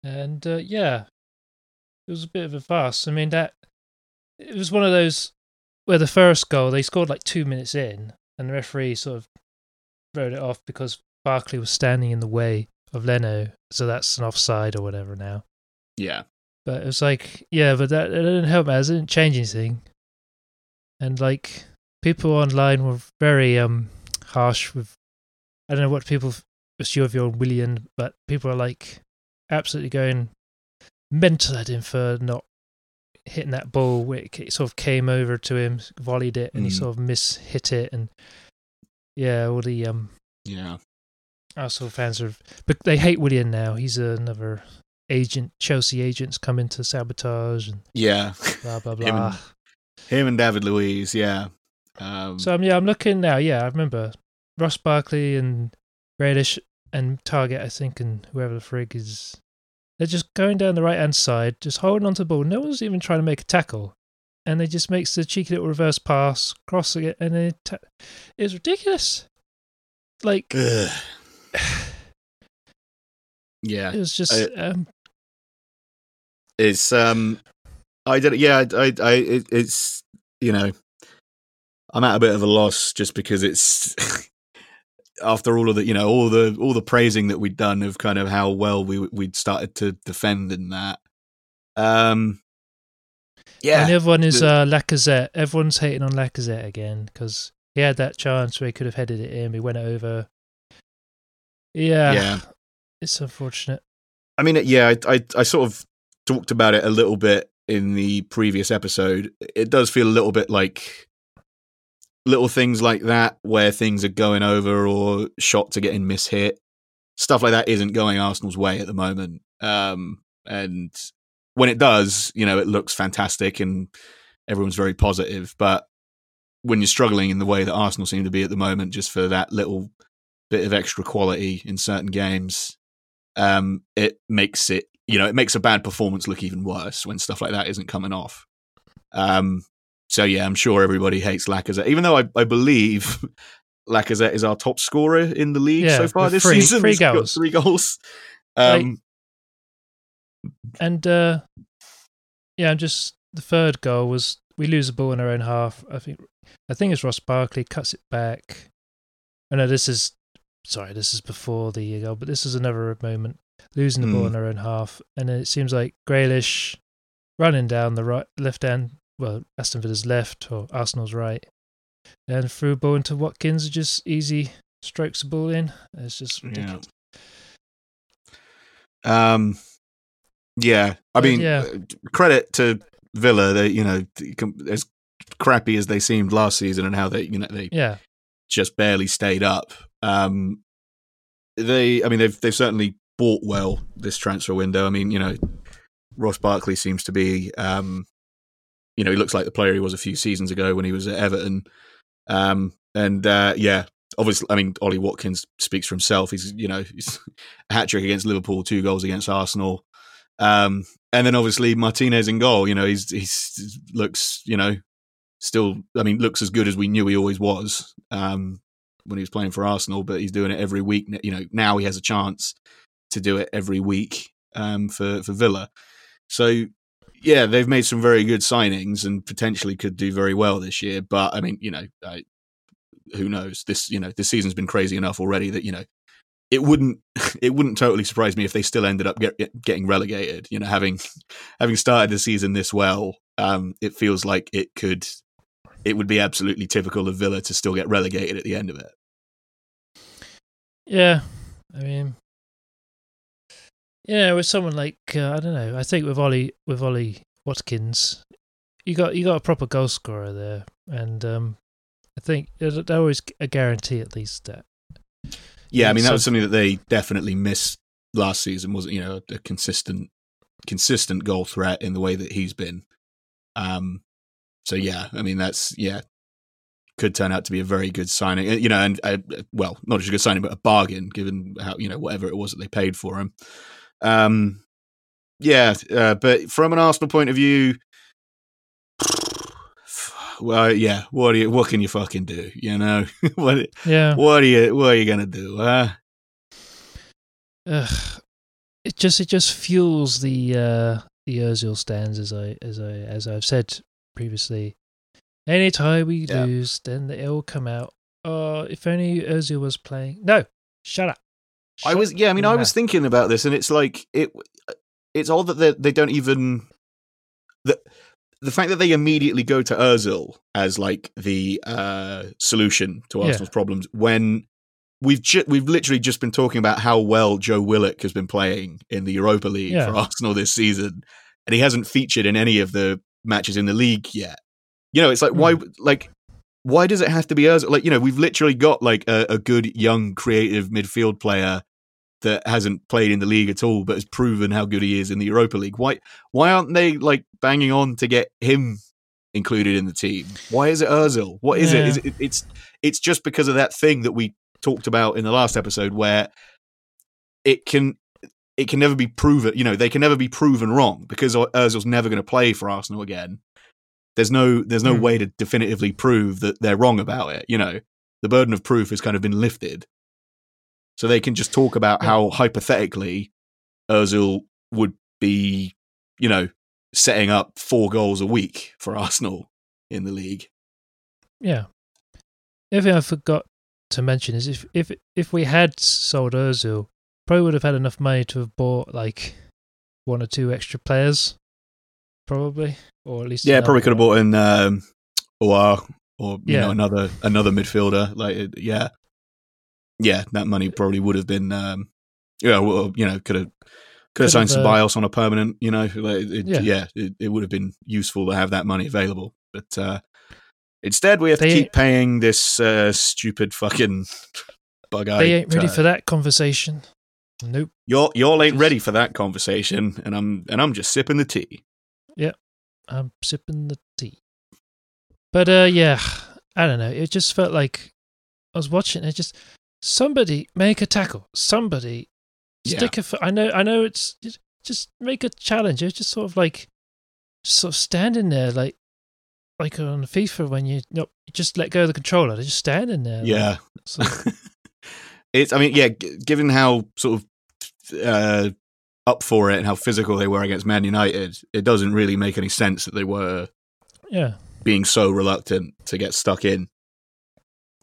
And it was a bit of a farce. I mean, it was one of those where the first goal they scored 2 minutes in, and the referee sort of wrote it off because Barkley was standing in the way of Leno, so that's an offside or whatever now. Yeah. But it was but that it didn't help matters. It didn't change anything. And people online were very harsh with, I don't know what people assume of your Willian, but people are like absolutely going mental at him for not hitting that ball where it sort of came over to him, volleyed it, and he sort of mishit it, and yeah, all the Arsenal fans are, but they hate Willian now. He's another agent, Chelsea agents come into sabotage and blah blah blah. Him and David Luiz, I'm looking now. I remember Ross Barkley and Grealish and Target, I think, and whoever the frig is. They're just going down the right-hand side, just holding onto the ball. No one's even trying to make a tackle. And they just makes the cheeky little reverse pass, crossing it, and then it's ridiculous. Like... yeah. It was just... It's... You know, I'm at a bit of a loss just because it's... after all of the, you know, all the praising that we'd done of kind of how well we'd started to defend in that. And everyone is Lacazette. Everyone's hating on Lacazette again because he had that chance where he could have headed it in. He went over. Yeah. It's unfortunate. I mean, I sort of talked about it a little bit in the previous episode. It does feel a little bit like little things like that where things are going over or shots are getting mishit. Stuff like that isn't going Arsenal's way at the moment. And when it does, you know, it looks fantastic and everyone's very positive. But when you're struggling in the way that Arsenal seem to be at the moment, just for that little bit of extra quality in certain games, it makes a bad performance look even worse when stuff like that isn't coming off. So, yeah, I'm sure everybody hates Lacazette, even though I believe Lacazette is our top scorer in the league so far this season. He's got 3 goals. The third goal was we lose the ball in our own half. I think it's Ross Barkley cuts it back. This is before the goal, but this is another moment. Losing the ball in our own half. And then it seems like Grealish running down the left hand. Well, Aston Villa's left or Arsenal's right, and through ball into Watkins, just easy strokes the ball in. It's just ridiculous. Yeah. Credit to Villa. They, you know, as crappy as they seemed last season, and how they, you know, they just barely stayed up. They've certainly bought well this transfer window. I mean, you know, Ross Barkley seems to be. You know, he looks like the player he was a few seasons ago when he was at Everton. Obviously, I mean, Ollie Watkins speaks for himself. He's a hat-trick against Liverpool, 2 goals against Arsenal. And then obviously Martinez in goal, you know, he's looks, you know, still, I mean, looks as good as we knew he always was when he was playing for Arsenal, but he's doing it every week. You know, now he has a chance to do it every week for Villa. So, yeah, they've made some very good signings and potentially could do very well this year. But I mean, you know, who knows? This season's been crazy enough already that, you know, it wouldn't totally surprise me if they still ended up getting relegated. You know, having started the season this well, it feels like it would be absolutely typical of Villa to still get relegated at the end of it. Yeah, I mean. Yeah, with someone like I don't know. I think with Ollie Watkins, you got a proper goal scorer there, and I think there's always a guarantee at least that. Yeah, I mean that was something that they definitely missed last season. Wasn't, you know, a consistent goal threat in the way that he's been. So yeah, I mean could turn out to be a very good signing. You know, and well, not just a good signing, but a bargain given how, you know, whatever it was that they paid for him. But from an Arsenal point of view, well, yeah, what can you fucking do? You know, what are you gonna do? It just fuels the Ozil stands as I've said previously. Any time we lose, then they all come out. Oh, if only Ozil was playing. No, shut up. I was thinking about this, and it's like it's odd that they don't even. the fact that they immediately go to Ozil as like the solution to Arsenal's problems, when we've literally just been talking about how well Joe Willock has been playing in the Europa League for Arsenal this season, and he hasn't featured in any of the matches in the league yet. You know, it's like why does it have to be Ozil? Like, you know, we've literally got like a good young creative midfield player that hasn't played in the league at all, but has proven how good he is in the Europa League. Why aren't they like banging on to get him included in the team? Why is it Ozil? What is it? It's just because of that thing that we talked about in the last episode, where it can never be proven. You know, they can never be proven wrong because Ozil's never going to play for Arsenal again. There's no way to definitively prove that they're wrong about it. You know, the burden of proof has kind of been lifted. So they can just talk about how hypothetically Ozil would be, you know, setting up 4 goals a week for Arsenal in the league. Yeah. The other thing I forgot to mention is if we had sold Ozil, probably would have had enough money to have bought like 1 or 2 extra players, probably, or at least probably could have bought in Aouar or you know, another midfielder. Like that money probably would have been, could have signed Ceballos on a permanent, you know, like it would have been useful to have that money available. But instead, we have to keep paying this stupid fucking bug-eyed. They ain't ready for that conversation. Nope. Y'all ain't ready for that conversation, and I'm just sipping the tea. Yep, I'm sipping the tea. But I don't know. It just felt like I was watching. It just. Somebody make a tackle. Somebody stick a foot. I know. It's just make a challenge. It's just sort of standing there, like on FIFA when you just let go of the controller. They're just standing there. Yeah. Given how sort of up for it and how physical they were against Man United, it doesn't really make any sense that they were being so reluctant to get stuck in.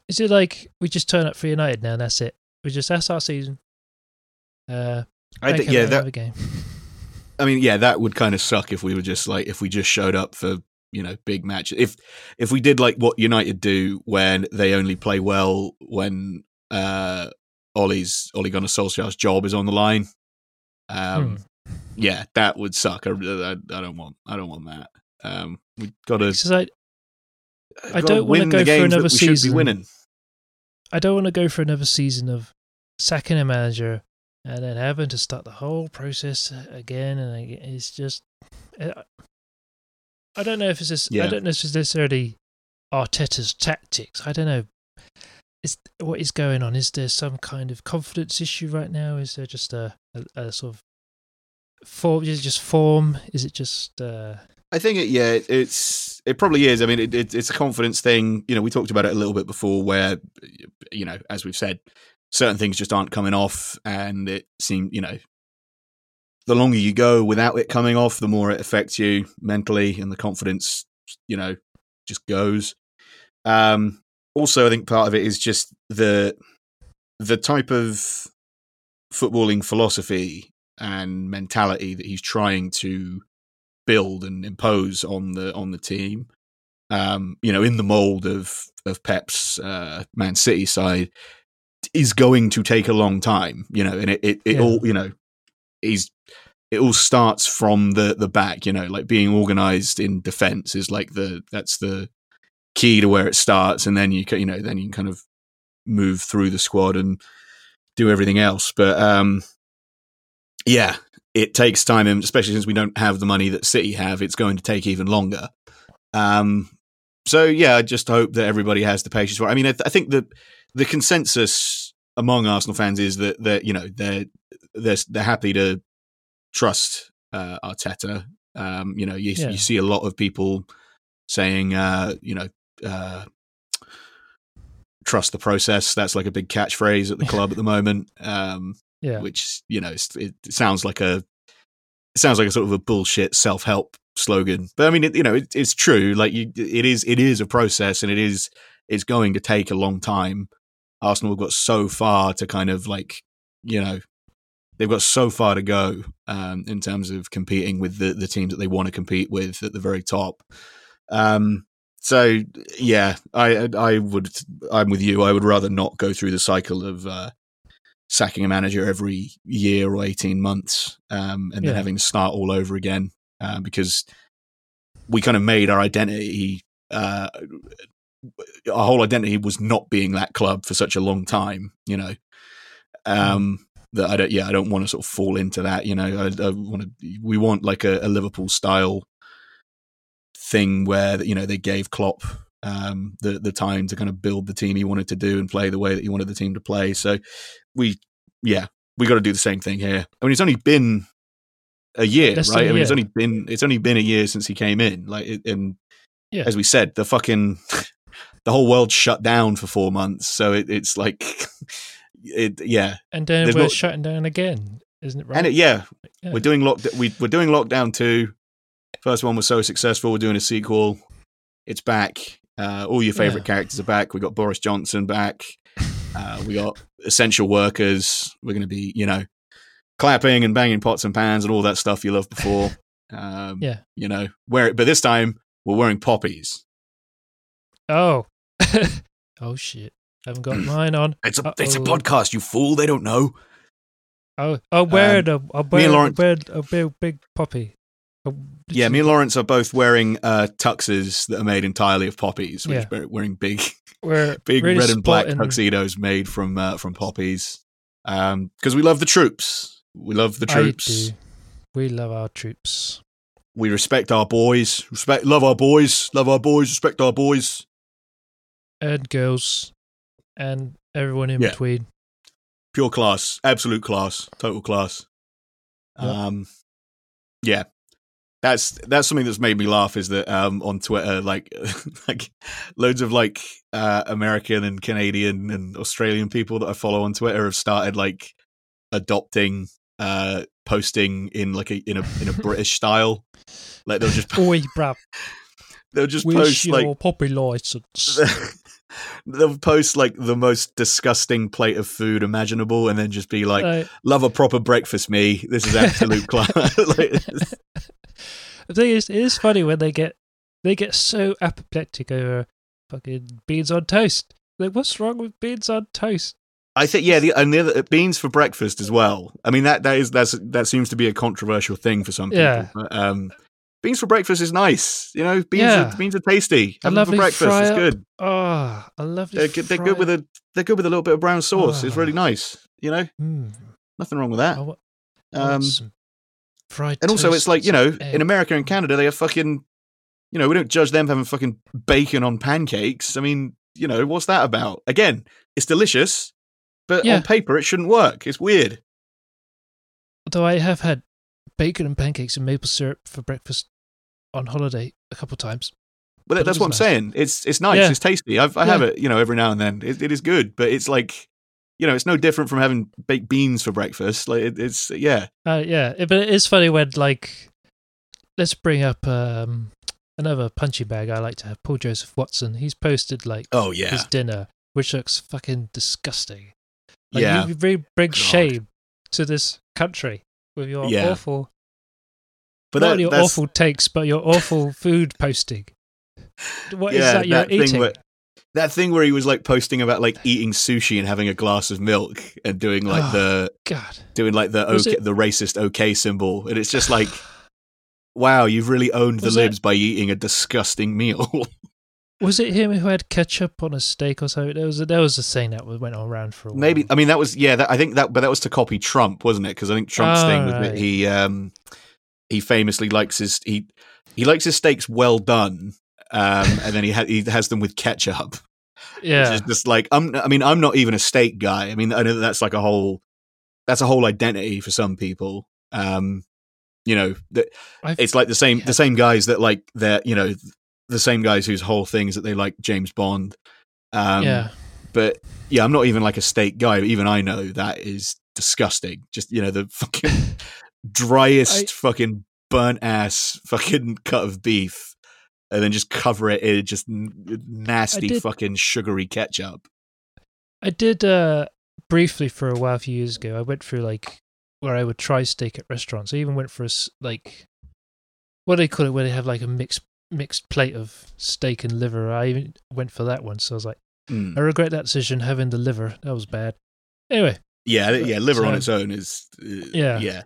Is it like we just turn up for United now and that's it? That's our season. Game. I mean, that would kind of suck if we were just like if we just showed up for, you know, big matches. If we did like what United do when they only play well when Ole Gunnar Solskjaer's job is on the line. Yeah, that would suck. I don't want that. We got to. I don't want to go for another season. I don't want to go for another season of sacking a manager and then having to start the whole process again. And it's just, I don't know if it's this. Yeah. I don't know if it's necessarily Arteta's tactics. I don't know. What is going on? Is there some kind of confidence issue right now? Is there just a sort of form? Is it just form? Is it just? I think it probably is. I mean, it's a confidence thing. You know, we talked about it a little bit before where, you know, as we've said, certain things just aren't coming off, and it seemed, you know, the longer you go without it coming off, the more it affects you mentally, and the confidence, you know, just goes. Also, I think part of it is just the type of footballing philosophy and mentality that he's trying to build and impose on the team, you know, in the mold of Pep's Man City side, is going to take a long time, you know, and it all, you know, it all starts from the back, you know, like being organised in defence is like that's the key to where it starts, and then you can kind of move through the squad and do everything else, but it takes time, and especially since we don't have the money that City have, it's going to take even longer. I just hope that everybody has the patience for it. I mean, I think that the consensus among Arsenal fans is that you know they're happy to trust Arteta. You know, you see a lot of people saying, trust the process. That's like a big catchphrase at the club at the moment. Which, you know, it sounds like a sort of a bullshit self-help slogan, but I mean, it's true. Like it is a process, and it's going to take a long time. Arsenal have got so far to kind of like, you know, they've got so far to go in terms of competing with the teams that they want to compete with at the very top. So yeah, I'm with you. I would rather not go through the cycle of sacking a manager every year or 18 months and then having to start all over again because we kind of made our identity. Our whole identity was not being that club for such a long time, you know. That I don't want to sort of fall into that, you know. We want like a Liverpool style thing where, you know, they gave Klopp the time to kind of build the team he wanted to do and play the way that he wanted the team to play. So we got to do the same thing here. I mean, it's only been a year, right? I mean, it's only been a year since he came in. As we said, the whole world shut down for 4 months. So it's like. And then we're shutting down again, isn't it? Right? And we're doing lockdown 2. First one was so successful. We're doing a sequel. It's back. All your favourite characters are back. We got Boris Johnson back. We got essential workers. We're going to be, you know, clapping and banging pots and pans and all that stuff you loved before. You know, but this time we're wearing poppies. Oh, oh shit. I haven't got mine on. It's a podcast, you fool. They don't know. Oh, I'll wear a big poppy. Me and Lawrence are both wearing tuxes that are made entirely of poppies. We're wearing big really red and black tuxedos made from poppies. Because we love the troops. We love the troops. We love our troops. We respect our boys. Love our boys. Love our boys. Respect our boys. And girls. And everyone in between. Pure class. Absolute class. Total class. Yep. That's something that's made me laugh is that on Twitter, like loads of American and Canadian and Australian people that I follow on Twitter have started like adopting posting in a British style. Like they'll just Oi, bruv. They'll just post your poppy license. They'll post like the most disgusting plate of food imaginable and then just be like, love a proper breakfast, me. This is absolute class. The thing is, it is funny when they get so apoplectic over fucking beans on toast. Like, what's wrong with beans on toast? I think, beans for breakfast as well. I mean, that seems to be a controversial thing for some people. Yeah. But, beans for breakfast is nice, you know. Beans are tasty. Have them for breakfast; it's good. Ah, I love it. They're good with a little bit of brown sauce. It's really nice, you know. Mm. Nothing wrong with that. Fried and also, it's like, you know, in America and Canada, they have fucking, you know, we don't judge them for having fucking bacon on pancakes. I mean, you know, what's that about? Again, it's delicious, but on paper, it shouldn't work. It's weird. Although I have had bacon and pancakes and maple syrup for breakfast on holiday a couple of times. But that's what I'm saying. It's nice. Yeah. It's tasty. I have it, you know, every now and then. It is good, but it's like, you know, it's no different from having baked beans for breakfast. Like it's. But it is funny when, like, let's bring up another punching bag I like to have, Paul Joseph Watson. He's posted his dinner, which looks fucking disgusting. Like, you really bring shame to this country. With your awful, but not your awful takes, but your awful food posting. What is that you're eating? That thing where he was like posting about like eating sushi and having a glass of milk and doing like the racist okay symbol, and it's just like, wow, you've really owned the libs by eating a disgusting meal. Was it him who had ketchup on a steak or something? There was a saying that went on around for a while. Maybe. I mean, that was, but that was to copy Trump, wasn't it? Because I think Trump's thing was that he famously likes his, he likes his steaks well done. And then he has them with ketchup. Yeah. Which is just like, I'm not even a steak guy. I mean, I know that's like a whole identity for some people. You know, it's like the same guys that like their, you know, the same guys whose whole thing is that they like James Bond. But yeah, I'm not even like a steak guy. Even I know that is disgusting. Just, you know, the fucking driest fucking burnt ass fucking cut of beef and then just cover it in just nasty fucking sugary ketchup. I did briefly for a while, a few years ago, I went through like where I would try steak at restaurants. I even went for a, like, what do they call it, where they have like a mixed plate of steak and liver. I even went for that one. So I was like, I regret that decision, having the liver. That was bad. Anyway. Yeah, liver on its own is I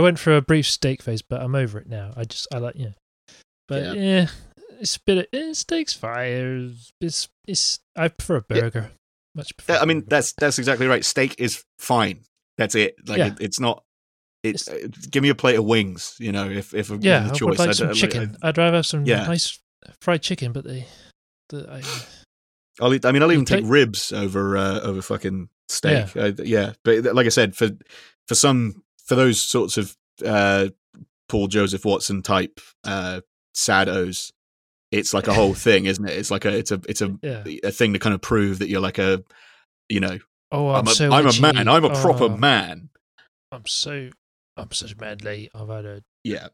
went for a brief steak phase, but I'm over it now. I like, yeah. But yeah it's a bit of, steak's fire. It's I prefer a burger. Yeah. Much prefer. I mean, that's exactly right. Steak is fine. That's it. Like it's not give me a plate of wings, you know, if I'm given the choice. I'd like some chicken. I'd rather have some nice fried chicken, but I'll even take ribs over fucking steak. But like I said, for those sorts of Paul Joseph Watson type saddos, it's like a whole thing, isn't it? It's like a thing to kind of prove that you're like a, you know, I'm a man. I'm a proper man. I'm such manly. I've had a that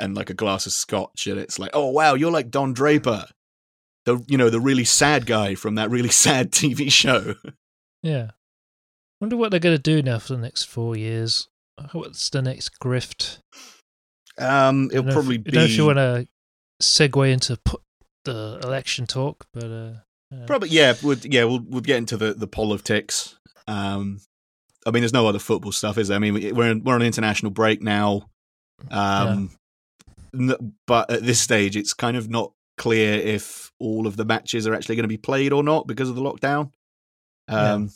and like a glass of scotch, and it's like, oh wow, you're like Don Draper, the really sad guy from that really sad TV show. Yeah, wonder what they're gonna do now for the next 4 years. What's the next grift? It'll probably be. I don't know if you want to segue into the election talk, but probably we'll get into the politics. I mean, there's no other football stuff, is there? I mean, we're on an international break now, but at this stage, it's kind of not clear if all of the matches are actually going to be played or not because of the lockdown. I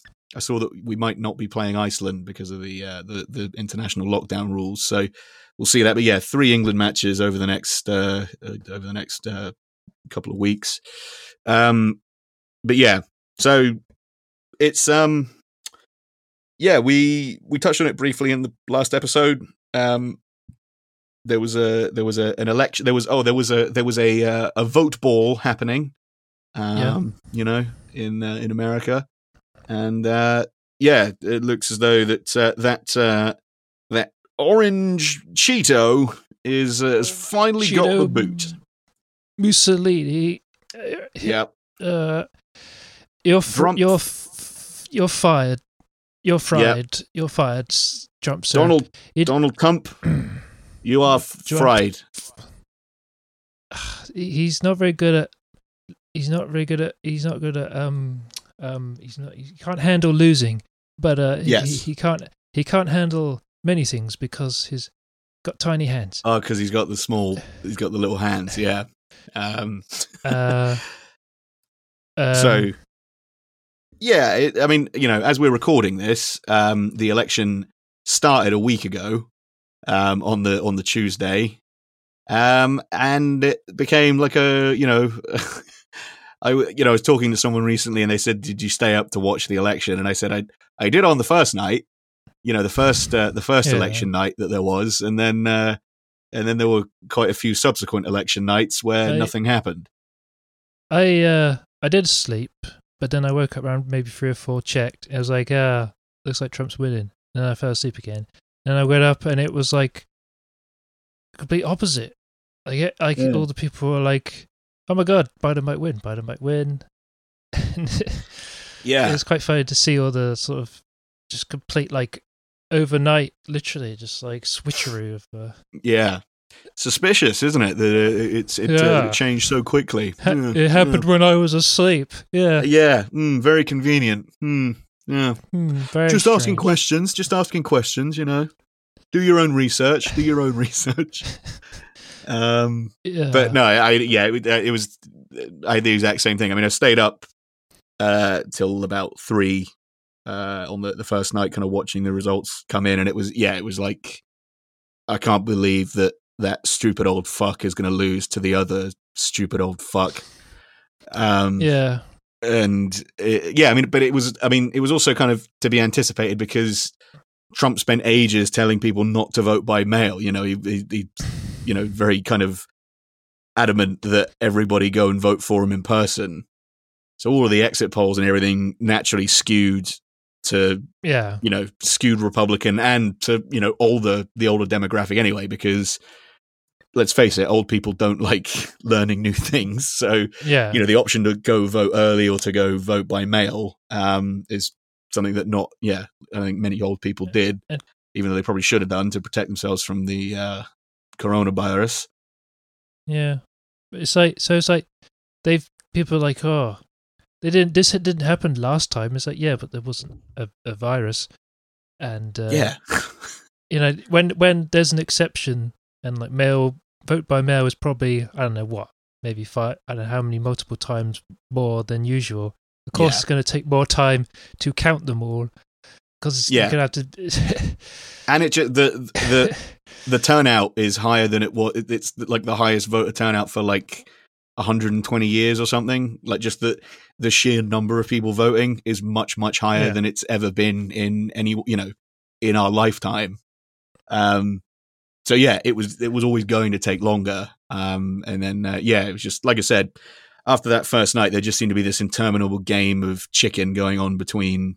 saw that we might not be playing Iceland because of the international lockdown rules, so we'll see that. But yeah, 3 England matches over the next couple of weeks. But yeah, so it's yeah, we touched on it briefly in the last episode. There was an election. There was a vote ball happening. You know, in America, and it looks as though that orange Cheeto has finally got the boot. Mussolini. Yeah. You're fired. You're fried. Yep. You're fired, Trump. Sir. Donald Trump, you are fried. He can't handle losing, but he can't handle many things because he's got tiny hands. Oh, because he's got the little hands. Yeah. So. Yeah, I mean, you know, as we're recording this, the election started a week ago on the Tuesday, and it became like I was talking to someone recently, and they said, "Did you stay up to watch the election?" And I said, "I did on the first night, you know, the first election night that there was, and then there were quite a few subsequent election nights where nothing happened." I did sleep. But then I woke up around maybe 3 or 4, checked. I was like, looks like Trump's winning. And then I fell asleep again. And I went up, and it was like complete opposite. All the people were like, "Oh my God, Biden might win." It was quite funny to see all the sort of just complete like overnight, literally just like switcheroo of. Suspicious, isn't it? That it changed so quickly. It happened when I was asleep. Yeah. Yeah. Very convenient. Yeah. Very just strange. Asking questions, you know. Do your own research. But no, it was. I had the exact same thing. I mean, I stayed up till about 3 on the first night, kind of watching the results come in, and it was like, I can't believe that. That stupid old fuck is going to lose to the other stupid old fuck. It was also kind of to be anticipated because Trump spent ages telling people not to vote by mail. You know, he very kind of adamant that everybody go and vote for him in person. So all of the exit polls and everything naturally skewed to skewed Republican, and to the older demographic anyway, because. Let's face it, old people don't like learning new things. So, the option to go vote early or to go vote by mail is something that not, yeah, I think many old people did, even though they probably should have done to protect themselves from the coronavirus. Yeah, but it's like, so it's like they've, people are like, oh, they didn't, this didn't happen last time. It's like, yeah, but there wasn't a virus, and yeah, you know, when there's an exception and like mail, vote by mail is probably, I don't know what, maybe five, I don't know how many, multiple times more than usual. Of course, yeah, it's going to take more time to count them all because yeah, you're going to have to. And it just, the turnout is higher than it was. It's like the highest voter turnout for like 120 years or something. Like just the sheer number of people voting is much, much higher, yeah, than it's ever been in any, you know, in our lifetime. So yeah, it was always going to take longer. And then yeah, it was just like I said. After that first night, there just seemed to be this interminable game of chicken going on between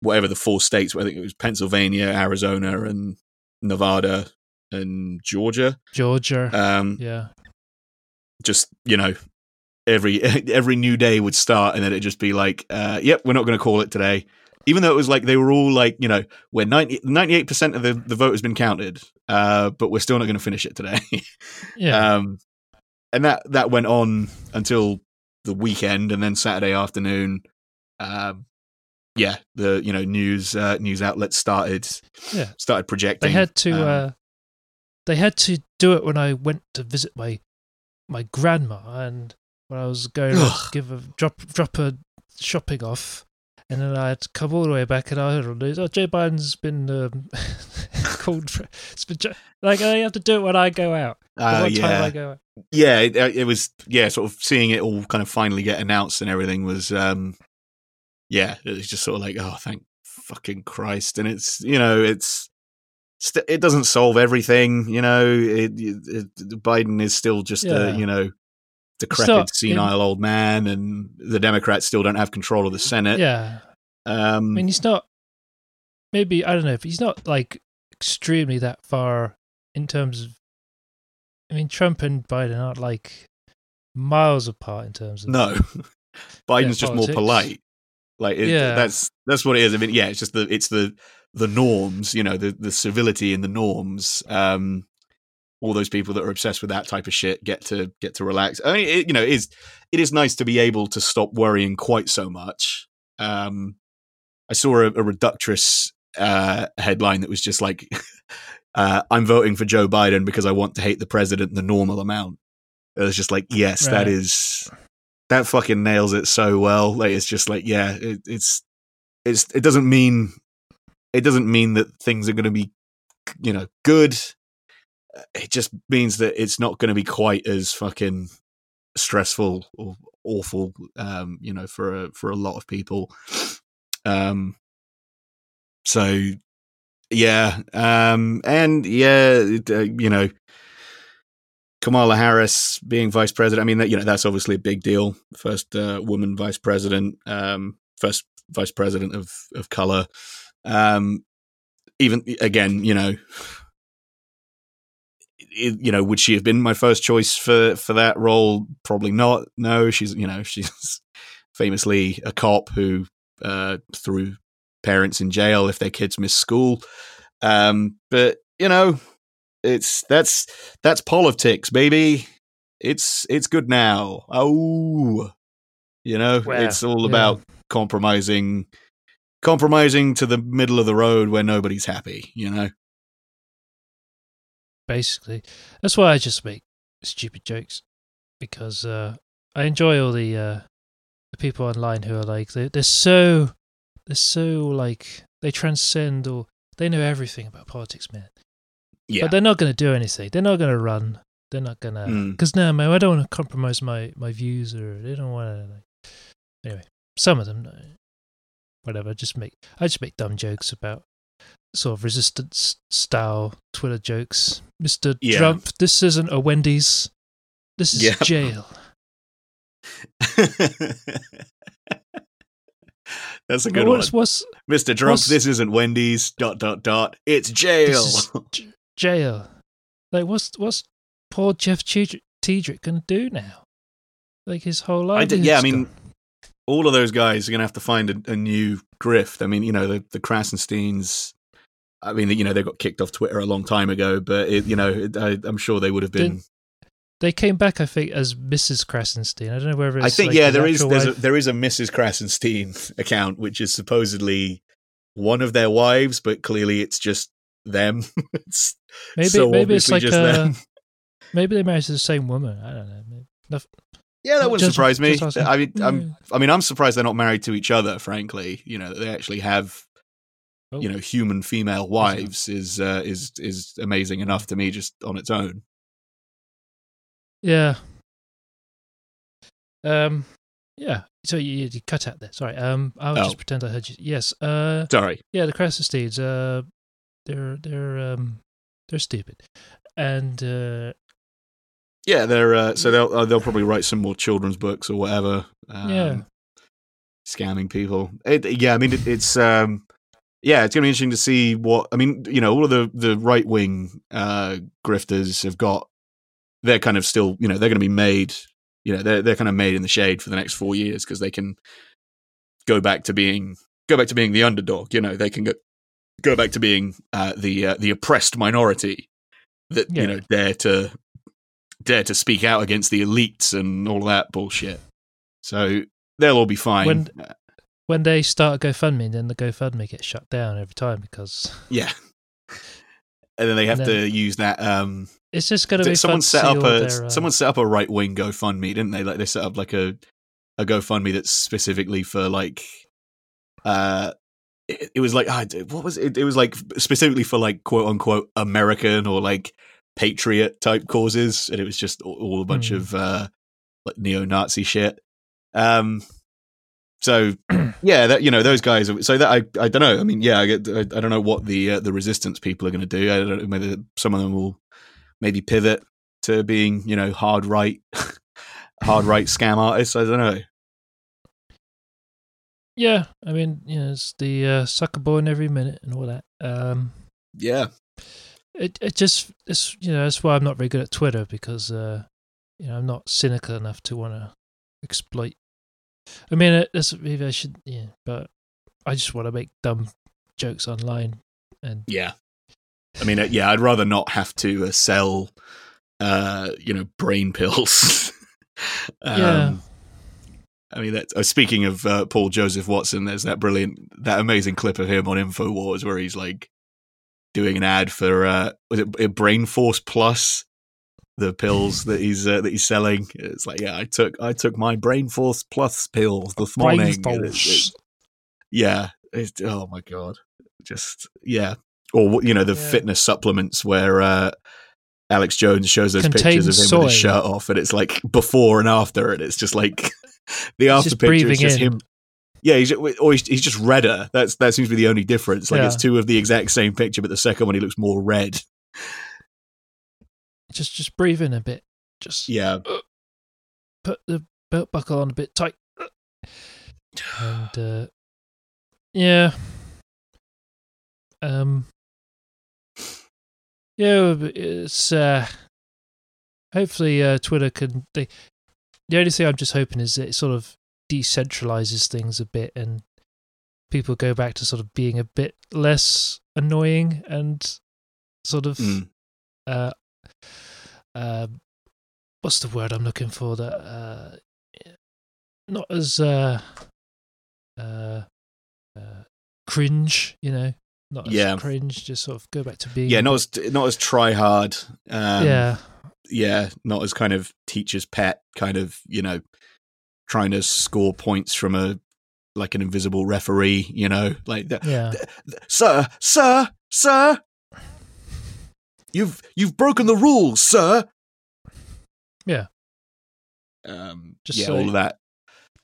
whatever the four states were. I think it was Pennsylvania, Arizona, and Nevada, and Georgia. Yeah. Just, you know, every new day would start, and then it'd just be like, yep, we're not going to call it today. Even though it was like they were all like, you know, we're 98% of the vote has been counted, but we're still not going to finish it today. Yeah. And that went on until the weekend, and then Saturday afternoon, the news outlets started projecting. They had to do it when I went to visit my grandma, and when I was going to drop her shopping off, and then I had to come all the way back, and I heard on the news, Joe Biden's been called for, like they have to do it when I go out. Time I go out. Yeah, it was, yeah, sort of seeing it all kind of finally get announced and everything was, it was just sort of like, oh, thank fucking Christ. And it's, you know, it doesn't solve everything, you know, Biden is still just a, you know, decrepit, senile old man, and the Democrats still don't have control of the Senate. Yeah. I mean, he's not, maybe, I don't know, if he's not like extremely that far in terms of, I mean, Trump and Biden aren't like miles apart in terms of Biden's just more polite. Like that's what it is. I mean, yeah, it's just the norms, you know, the civility and the norms. All those people that are obsessed with that type of shit get to relax. I mean, it is nice to be able to stop worrying quite so much. I saw a reductress headline that was just like. I'm voting for Joe Biden because I want to hate the president the normal amount. It was just like, yes, right. That fucking nails it so well. Like, it's just like, yeah, it's it doesn't mean that things are going to be, you know, good. It just means that it's not going to be quite as fucking stressful or awful, you know, for a lot of people. So. Yeah, and yeah, you know, Kamala Harris being vice president. I mean, that, you know, that's obviously a big deal. First woman vice president, first vice president of color. Even again, you know, would she have been my first choice for that role? Probably not. No, she's famously a cop who threw parents in jail if their kids miss school, but you know, it's that's politics, baby. It's good now. Oh, you know, wow. It's all about compromising to the middle of the road where nobody's happy. You know, basically, that's why I just make stupid jokes because I enjoy all the people online who are like they're so like they transcend, or they know everything about politics, man. Yeah, but they're not going to do anything. They're not going to run. They're not going to because no, man, I don't want to compromise my views, or they don't want to. Like, anyway, some of them, no, whatever. I just make dumb jokes about sort of resistance style Twitter jokes. Mr. Trump, this isn't a Wendy's. This is jail. That's a good one. Mr. Trump, this isn't Wendy's, ... It's jail. Jail. Like, what's poor Jeff Tiedrick going to do now? Like, his whole life. I mean, all of those guys are going to have to find a new grift. I mean, you know, the Krasensteins, I mean, you know, they got kicked off Twitter a long time ago, but, I'm sure they would have been... They came back, I think, as Mrs. Krasenstein. I don't know whether it's... I think, like, yeah, there is a Mrs. Krasenstein account, which is supposedly one of their wives, but clearly it's just them. Maybe it's like them. Maybe they married to the same woman. I don't know. Yeah, that wouldn't surprise me. I mean, I'm surprised they're not married to each other, frankly. You know, that they actually have, human female wives is amazing enough to me just on its own. Yeah. Yeah. So you cut out there. Sorry. I'll just pretend I heard you. Yes. Sorry. Yeah, the Krasensteins. They're stupid, and they're so they'll probably write some more children's books or whatever. Scamming people. It's gonna be interesting to see what I mean. You know, all of the right wing grifters have got. They're kind of still, they're going to be made, they're kind of made in the shade for the next 4 years because they can go back to being the underdog. They can go back to being the oppressed minority that dare to speak out against the elites and all that bullshit. So they'll all be fine. When they start GoFundMe, then the GoFundMe gets shut down every time because and then they have to use that. It's just going to be someone set up a right wing GoFundMe, didn't they? Like they set up like a GoFundMe that's specifically for like, it was like what was it? It was like specifically for like quote unquote American or like patriot type causes, and it was just all a bunch of like neo-Nazi shit. So those guys. So that I don't know. I mean, I don't know what the resistance people are going to do. I don't know, maybe some of them will maybe pivot to being hard right scam artists. I don't know. Yeah, I mean, it's the sucker born every minute and all that. That's why I'm not very good at Twitter because I'm not cynical enough to want to exploit. I mean, maybe I should, but I just want to make dumb jokes online. And I mean, I'd rather not have to sell, brain pills. I mean, that's, speaking of Paul Joseph Watson, there's that amazing clip of him on InfoWars where he's like doing an ad for was it Brain Force Plus? The pills that he's selling. It's like, I took my Brain Force Plus pills this morning. Oh my God. Just, Or, fitness supplements where Alex Jones shows those pictures of him with his shirt off and it's like before and after. And it's just like the after picture is just him. Yeah, he's just redder. That seems to be the only difference. Like it's two of the exact same picture, but the second one, he looks more red. Just breathe in a bit. Just put the belt buckle on a bit tight. And it's hopefully Twitter can. The only thing I'm just hoping is that it sort of decentralizes things a bit and people go back to sort of being a bit less annoying and sort of. What's the word I'm looking for? That not as cringe, not as cringe. Just sort of go back to being not as try hard. Not as kind of teacher's pet. Kind of trying to score points from an invisible referee. Like that. Yeah. Sir. You've broken the rules, sir. Yeah. All of that.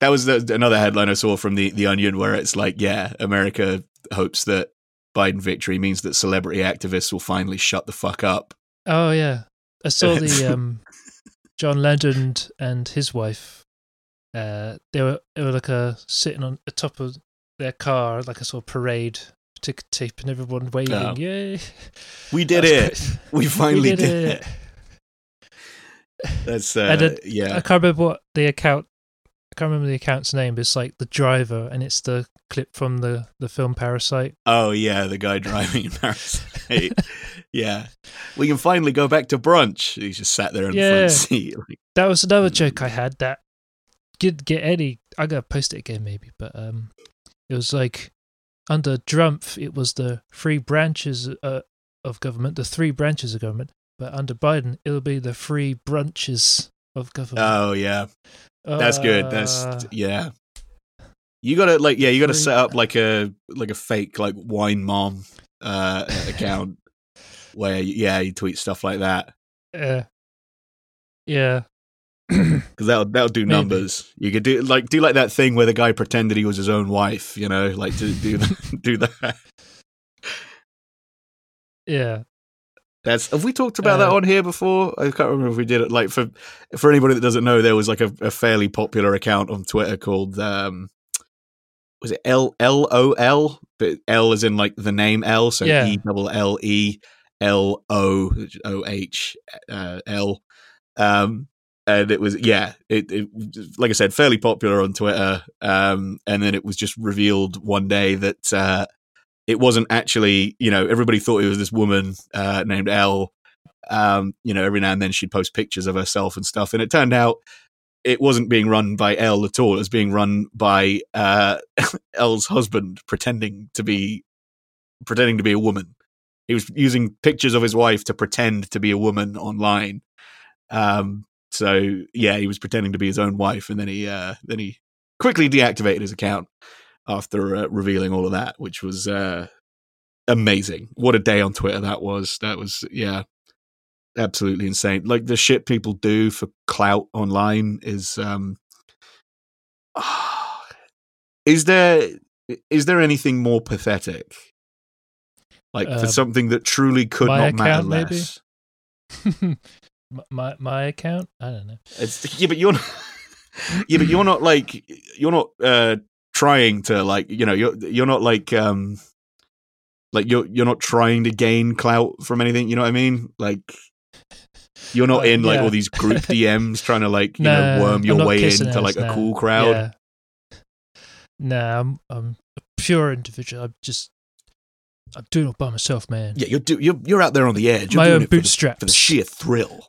That was another headline I saw from the Onion where it's like, America hopes that Biden victory means that celebrity activists will finally shut the fuck up. Oh yeah, I saw the John Lennon and his wife. They were like sitting on the top of their car, like a sort of parade. Ticker tape and everyone waving. Oh. Yay! We did it. We finally did it. That's I can't remember what the account I can't remember the account's name, but it's like The Driver, and it's the clip from the film Parasite. Oh, yeah, the guy driving Parasite. Yeah. We can finally go back to brunch. He just sat there in the front seat. That was another joke I had that didn't get any. I got to post it again, maybe, but it was like under Drumpf, it was the three branches of government, the three branches of government, but under Biden, it'll be the three brunches of government. Oh, yeah. That's good. That's You gotta you gotta set up like a fake like Wine Mom account where you tweet stuff like that. Yeah. Because that'll do numbers. Maybe. You could do like that thing where the guy pretended he was his own wife. You know, like to do that. Yeah. Have we talked about that on here before? I can't remember if we did it. Like for anybody that doesn't know, there was like a fairly popular account on Twitter called was it LOL? But L is in like the name L, so ELLELOOHL. And it was it like I said, fairly popular on Twitter. And then it was just revealed one day that it wasn't actually, you know, everybody thought it was this woman named Elle. You know, every now and then she'd post pictures of herself and stuff. And it turned out it wasn't being run by Elle at all. It was being run by Elle's husband pretending to be a woman. He was using pictures of his wife to pretend to be a woman online. So yeah, he was pretending to be his own wife, and then he quickly deactivated his account after revealing all of that, which was amazing. What a day on Twitter that was. That was, absolutely insane. Like the shit people do for clout online is, is there anything more pathetic? Like for something that truly could not matter less. my account? I don't know. But you're not, trying to like, you know, you're not like you're not trying to gain clout from anything, you know what I mean? Like you're not in like all these group DMs trying to like you know worm your way into like a cool crowd. Yeah. Nah, I'm a pure individual. I'm doing it by myself, man. Yeah, you're out there on the edge. You're my doing own bootstraps for the sheer thrill.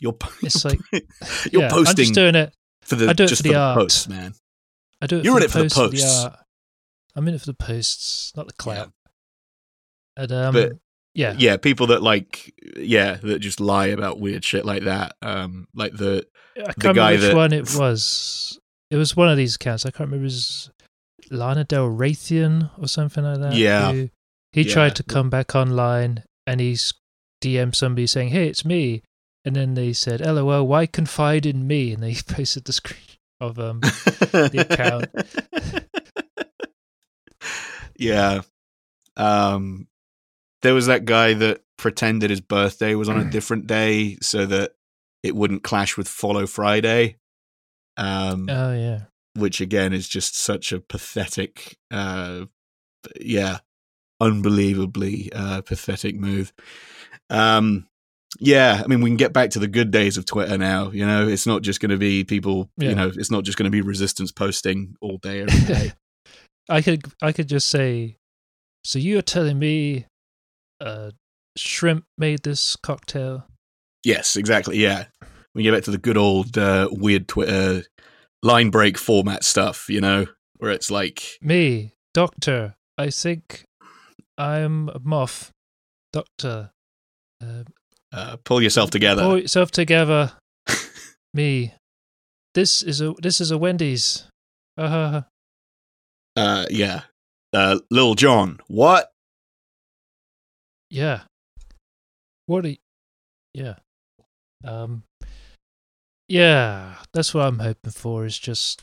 You're posting. I'm just doing it. I do it for the art. Posts, man. You're in it for the posts. I'm in it for the posts, not the clout. Yeah. And, people that that just lie about weird shit like that. Like the guy that one it was. It was one of these accounts. I can't remember. It was Lana Del Raytheon or something like that. Yeah, he tried to come back online and he's DM'd somebody saying, "Hey, it's me," and then they said, "LOL, why confide in me?" And they posted the screen of the account. There was that guy that pretended his birthday was on a different day so that it wouldn't clash with Follow Friday, which again is just such a pathetic unbelievably pathetic move. I mean, we can get back to the good days of Twitter now, you know? It's not just going to be people, you know, it's not just going to be resistance posting all day, every day. I could just say, so you're telling me shrimp made this cocktail? Yes, exactly, yeah. We get back to the good old weird Twitter line break format stuff, you know, where it's like... Me, doctor, I think I'm a moth. Doctor... pull yourself together. Pull yourself together. Me. This is a Wendy's. Lil Jon. What? Yeah. What? Yeah. Yeah. That's what I'm hoping for. Is just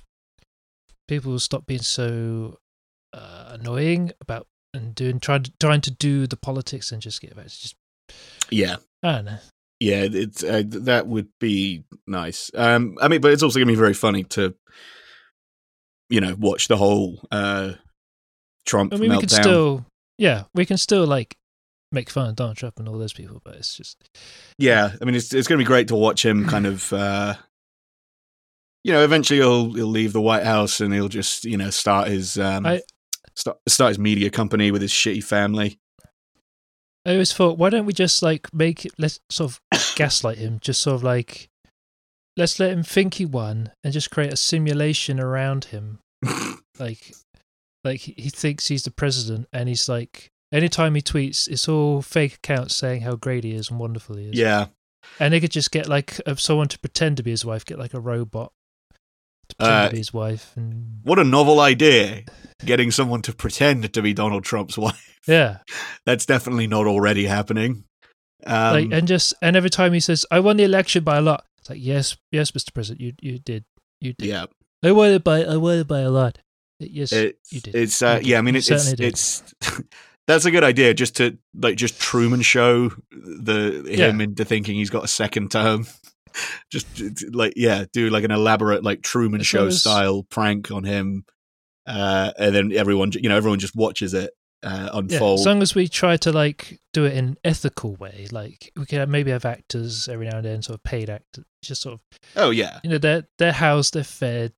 people will stop being so annoying about and trying to do the politics and just get about just. Yeah. I don't know. Yeah, it's that would be nice. I mean, but it's also gonna be very funny to, you know, watch the whole Trump meltdown. We can still, like make fun of Donald Trump and all those people, but it's just. Yeah, I mean, it's gonna be great to watch him kind of you know, eventually he'll leave the White House and he'll just, you know, start his media company with his shitty family. I always thought, why don't we just like let's sort of gaslight him, just sort of like, let's let him think he won and just create a simulation around him. like he thinks he's the president, and he's like, anytime he tweets, it's all fake accounts saying how great he is and wonderful he is. Yeah. And they could just get like someone to pretend to be his wife, get like a robot to pretend to be his wife. And... What a novel idea. Getting someone to pretend to be Donald Trump's wife. Yeah. That's definitely not already happening. And every time he says, I won the election by a lot. It's like, yes, Mr. President, you did. Yeah. I won it by a lot. Yes, you did. It's I mean, that's a good idea, just to like just Truman Show him into thinking he's got a second term. Just like, yeah, do like an elaborate like Truman Show style prank on him. And then everyone just watches it unfold. Yeah, as long as we try to like do it in an ethical way, like we can maybe have actors every now and then, sort of paid actors, just sort of. Oh yeah, you know, they're housed, they're fed.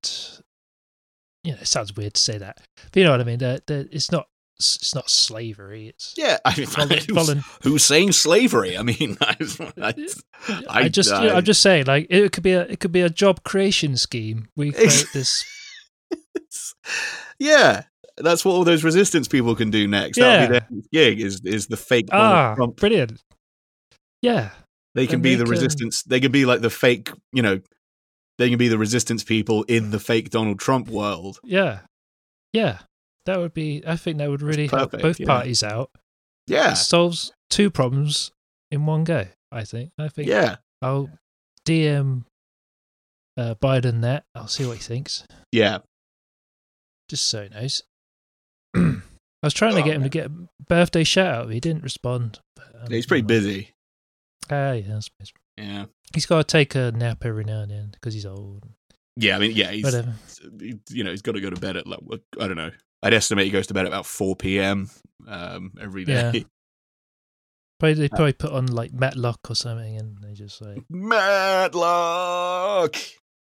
You know, it sounds weird to say that, but you know what I mean. It's not slavery. Who's saying slavery? I mean, I'm just saying, like it could be a job creation scheme. We create this. Yeah, that's what all those resistance people can do next. Yeah. That'll be their gig is the fake Donald Trump. Brilliant. Yeah. They can be the resistance. They can be like the fake, you know, they can be the resistance people in the fake Donald Trump world. Yeah. Yeah. That would be, I think that would really help both parties out. Yeah. It solves two problems in one go, I think. Yeah. I'll DM Biden that. I'll see what he thinks. Yeah. Just so he knows. I was trying to get him to get a birthday shout out. He didn't respond. But, he's pretty busy. Yeah. He's got to take a nap every now and then because he's old. Yeah, I mean, yeah, he's whatever. You know, he's got to go to bed at like, I don't know. I'd estimate he goes to bed at about 4 p.m. Every day. Yeah. They probably put on like Matlock or something, and they just like Matlock.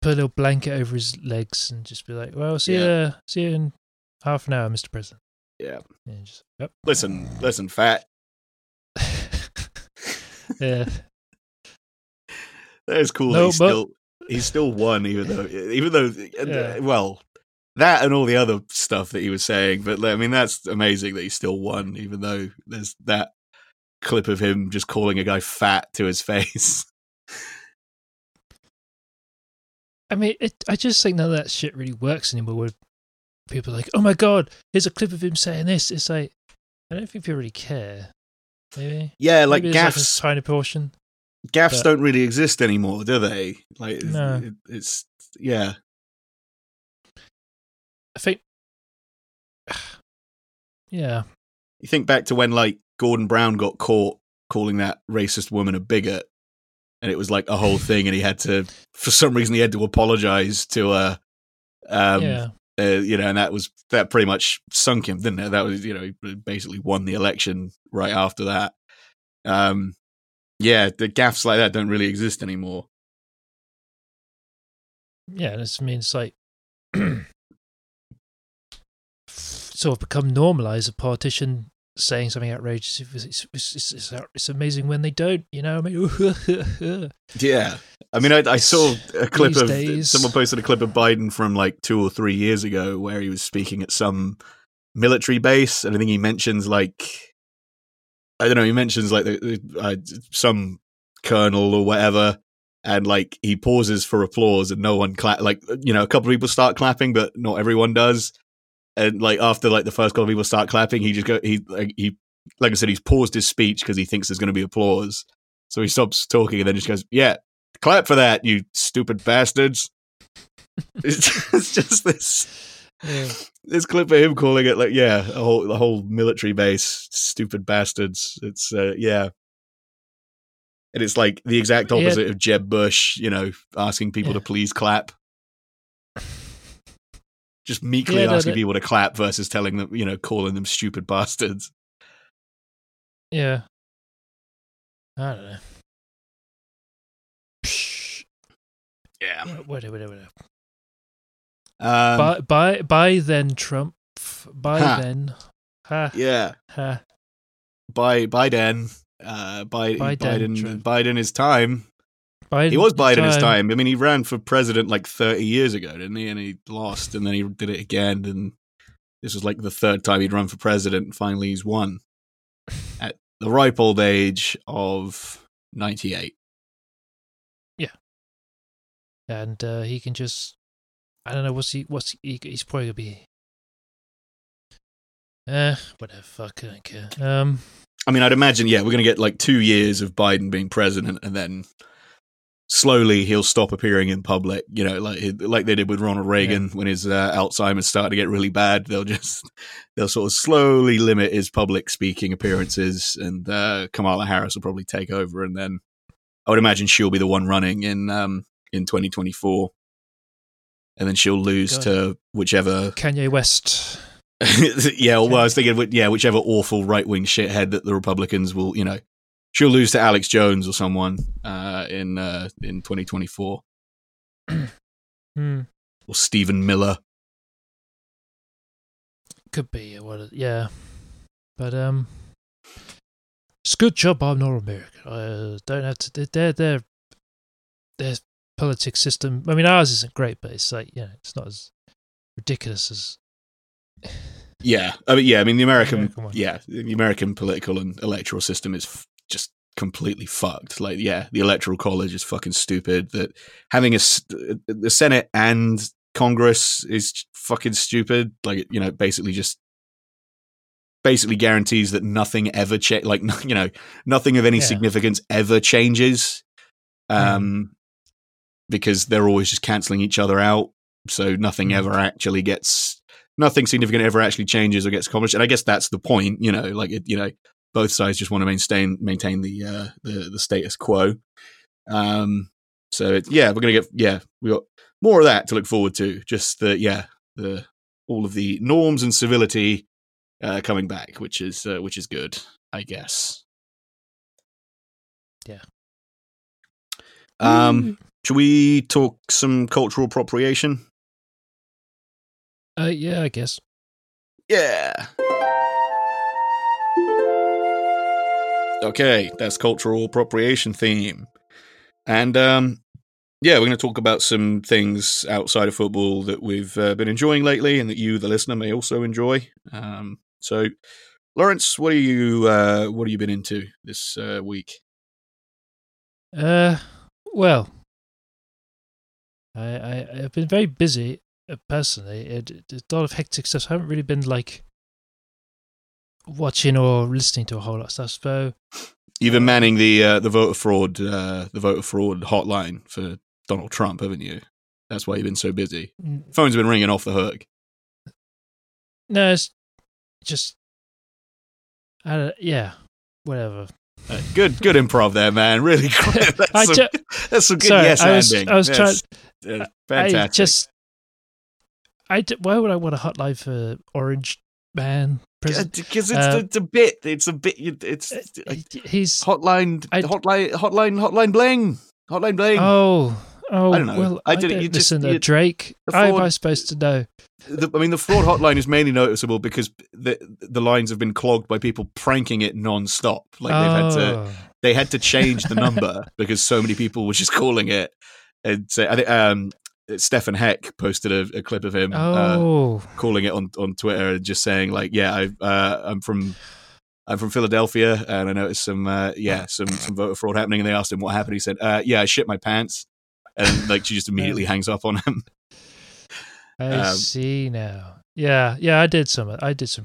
Put a little blanket over his legs and just be like, well, see you in half an hour, Mr. President. Yeah. And just, yep. Listen, fat. Yeah. That is cool. No, he's still won, even though, well, that and all the other stuff that he was saying, but I mean, that's amazing that he still won, even though there's that clip of him just calling a guy fat to his face. I mean, I just think none of that shit really works anymore. Where people are like, "Oh my god, here's a clip of him saying this." It's like, I don't think people really care. Maybe, yeah, like gaffes, like tiny portion. Gaffes don't really exist anymore, do they? Like, no. It's yeah. I think, yeah. You think back to when like Gordon Brown got caught calling that racist woman a bigot. And it was like a whole thing, and he had to, for some reason, he had to apologize to, you know, and that pretty much sunk him, didn't it? That was, you know, he basically won the election right after that. Yeah, the gaffes like that don't really exist anymore. Yeah, I mean, it's like sort of become normalized, a politician saying something outrageous. It's amazing when they don't, you know, I mean. Yeah. I mean, I saw a clip of someone posted a clip of Biden from like 2 or 3 years ago where he was speaking at some military base, and I think he mentions like, I don't know, he mentions like some colonel or whatever, and like he pauses for applause and no one clap, like, you know, a couple of people start clapping but not everyone does. And like after like the first couple of people start clapping, he just go he like I said, he's paused his speech because he thinks there's going to be applause, so he stops talking and then just goes, "Yeah, clap for that, you stupid bastards." it's just this this clip of him calling it like a whole military base, stupid bastards. It's and it's like the exact opposite of Jeb Bush, you know, asking people to please clap. Just meekly asking people to clap versus telling them, you know, calling them stupid bastards. Yeah. I don't know. Yeah. Whatever. By then, Trump. By ha. Then. Ha. Yeah. Ha. By then. Biden. Biden is time. Biden, he was Biden time. His time. I mean, he ran for president like 30 years ago, didn't he? And he lost, and then he did it again. And this was like the third time he'd run for president. And finally, he's won at the ripe old age of 98. Yeah. And he can just, I don't know, he's probably going to be, whatever, fuck, I don't care. I mean, I'd imagine, yeah, we're going to get like 2 years of Biden being president, and then slowly he'll stop appearing in public, you know, like they did with Ronald Reagan when his Alzheimer's started to get really bad. They'll sort of slowly limit his public speaking appearances, and Kamala Harris will probably take over, and then I would imagine she'll be the one running in 2024, and then she'll lose to whichever... Kanye West... Yeah, well, I was thinking, yeah, whichever awful right-wing shithead that the Republicans will, you know, she'll lose to Alex Jones or someone in 2024. Or Stephen Miller. Could be, yeah. But, it's a good job I'm not American. I don't have to, their politics system, I mean, ours isn't great, but it's like, you know, it's not as ridiculous as... Yeah, I mean, the American political and electoral system is just completely fucked. Like, yeah, the Electoral College is fucking stupid. That having the Senate and Congress is fucking stupid. Like, you know, basically guarantees that nothing ever nothing of any significance ever changes, because they're always just cancelling each other out. So nothing ever actually gets. Nothing significant ever actually changes or gets accomplished, and I guess that's the point. You know, like it, you know, both sides just want to maintain the status quo. So we're gonna get we got more of that to look forward to. Just the all of the norms and civility coming back, which is good, I guess. Yeah. Should we talk some cultural appropriation? I guess. Yeah. Okay, that's cultural appropriation theme. And, we're going to talk about some things outside of football that we've been enjoying lately and that you, the listener, may also enjoy. So, Lawrence, what have you been into this week? Well, I've been very busy. Personally, it's a lot of hectic stuff. So I haven't really been like watching or listening to a whole lot of stuff. So you've been manning the voter fraud hotline for Donald Trump, haven't you? That's why you've been so busy. Phone's been ringing off the hook. No, it's just whatever. Good improv there, man. Really, that's some good. Sorry, yes, ending. I was trying. Fantastic. Why would I want a hotline for Orange Man? Because it's a bit. It's a bit. It's he's hotline bling. Hotline bling. Oh, I don't know. Well, I didn't listen to Drake. How am I supposed to know? The fraud hotline is mainly noticeable because the lines have been clogged by people pranking it non-stop. Like they had to change the number because so many people were just calling it. And so I think. Stefan Heck posted a clip of him calling it on Twitter and just saying like, I'm from Philadelphia and I noticed some voter fraud happening, and they asked him what happened. He said, I shit my pants, and like she just immediately hangs up on him. I see now. Yeah, I did some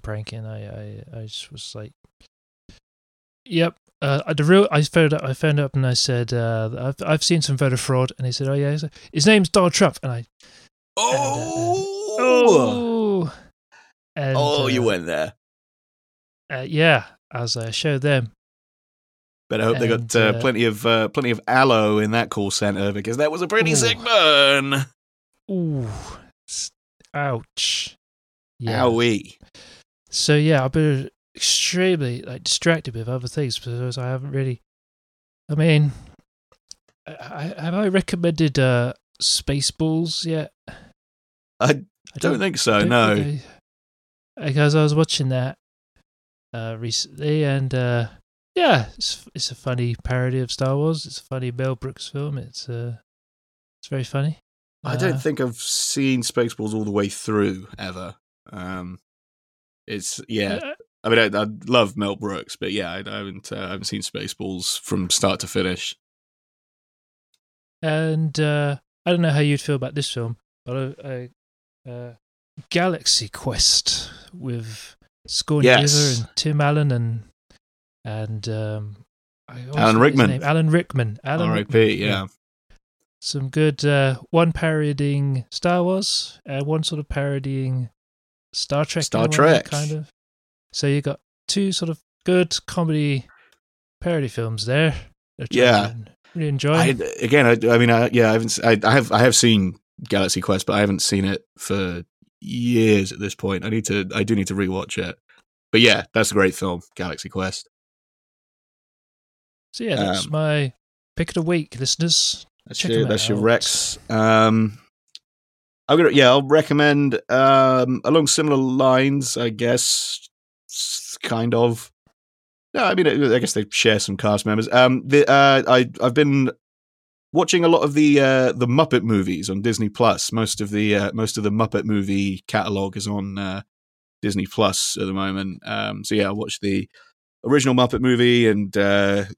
pranking. I just was like, yep. I phoned up and I said, I've seen some voter fraud, and he said, oh yeah, his name's Donald Trump, and I. You went there. As I showed them. But I hope they got plenty of aloe in that call center, because that was a pretty sick burn. Ooh, ouch! Yeah. Owie. So I better. Extremely distracted with other things because I haven't really. I mean, have I recommended Spaceballs yet? I don't think so, no. Because I was watching that recently, and yeah, it's a funny parody of Star Wars. It's a funny Mel Brooks film. It's very funny. I don't think I've seen Spaceballs all the way through ever. It's yeah. I mean, I love Mel Brooks, but yeah, I haven't seen Spaceballs from start to finish. And I don't know how you'd feel about this film, but Galaxy Quest with Scorn Giver and Tim Allen and Alan Rickman. R.I.P. Yeah. Some good one parodying Star Wars, one sort of parodying Star Trek. Kind of. So you got two sort of good comedy parody films there. Yeah. Really enjoy. I have seen Galaxy Quest, but I haven't seen it for years at this point. I do need to rewatch it. But yeah, that's a great film, Galaxy Quest. So yeah, that's my pick of the week, listeners. That's your Rex. I'll recommend along similar lines, I guess, kind of. No, I mean, I guess they share some cast members. I've been watching a lot of the Muppet movies on Disney Plus. Most of the Muppet movie catalog is on Disney Plus at the moment. So yeah, I watched the original Muppet movie and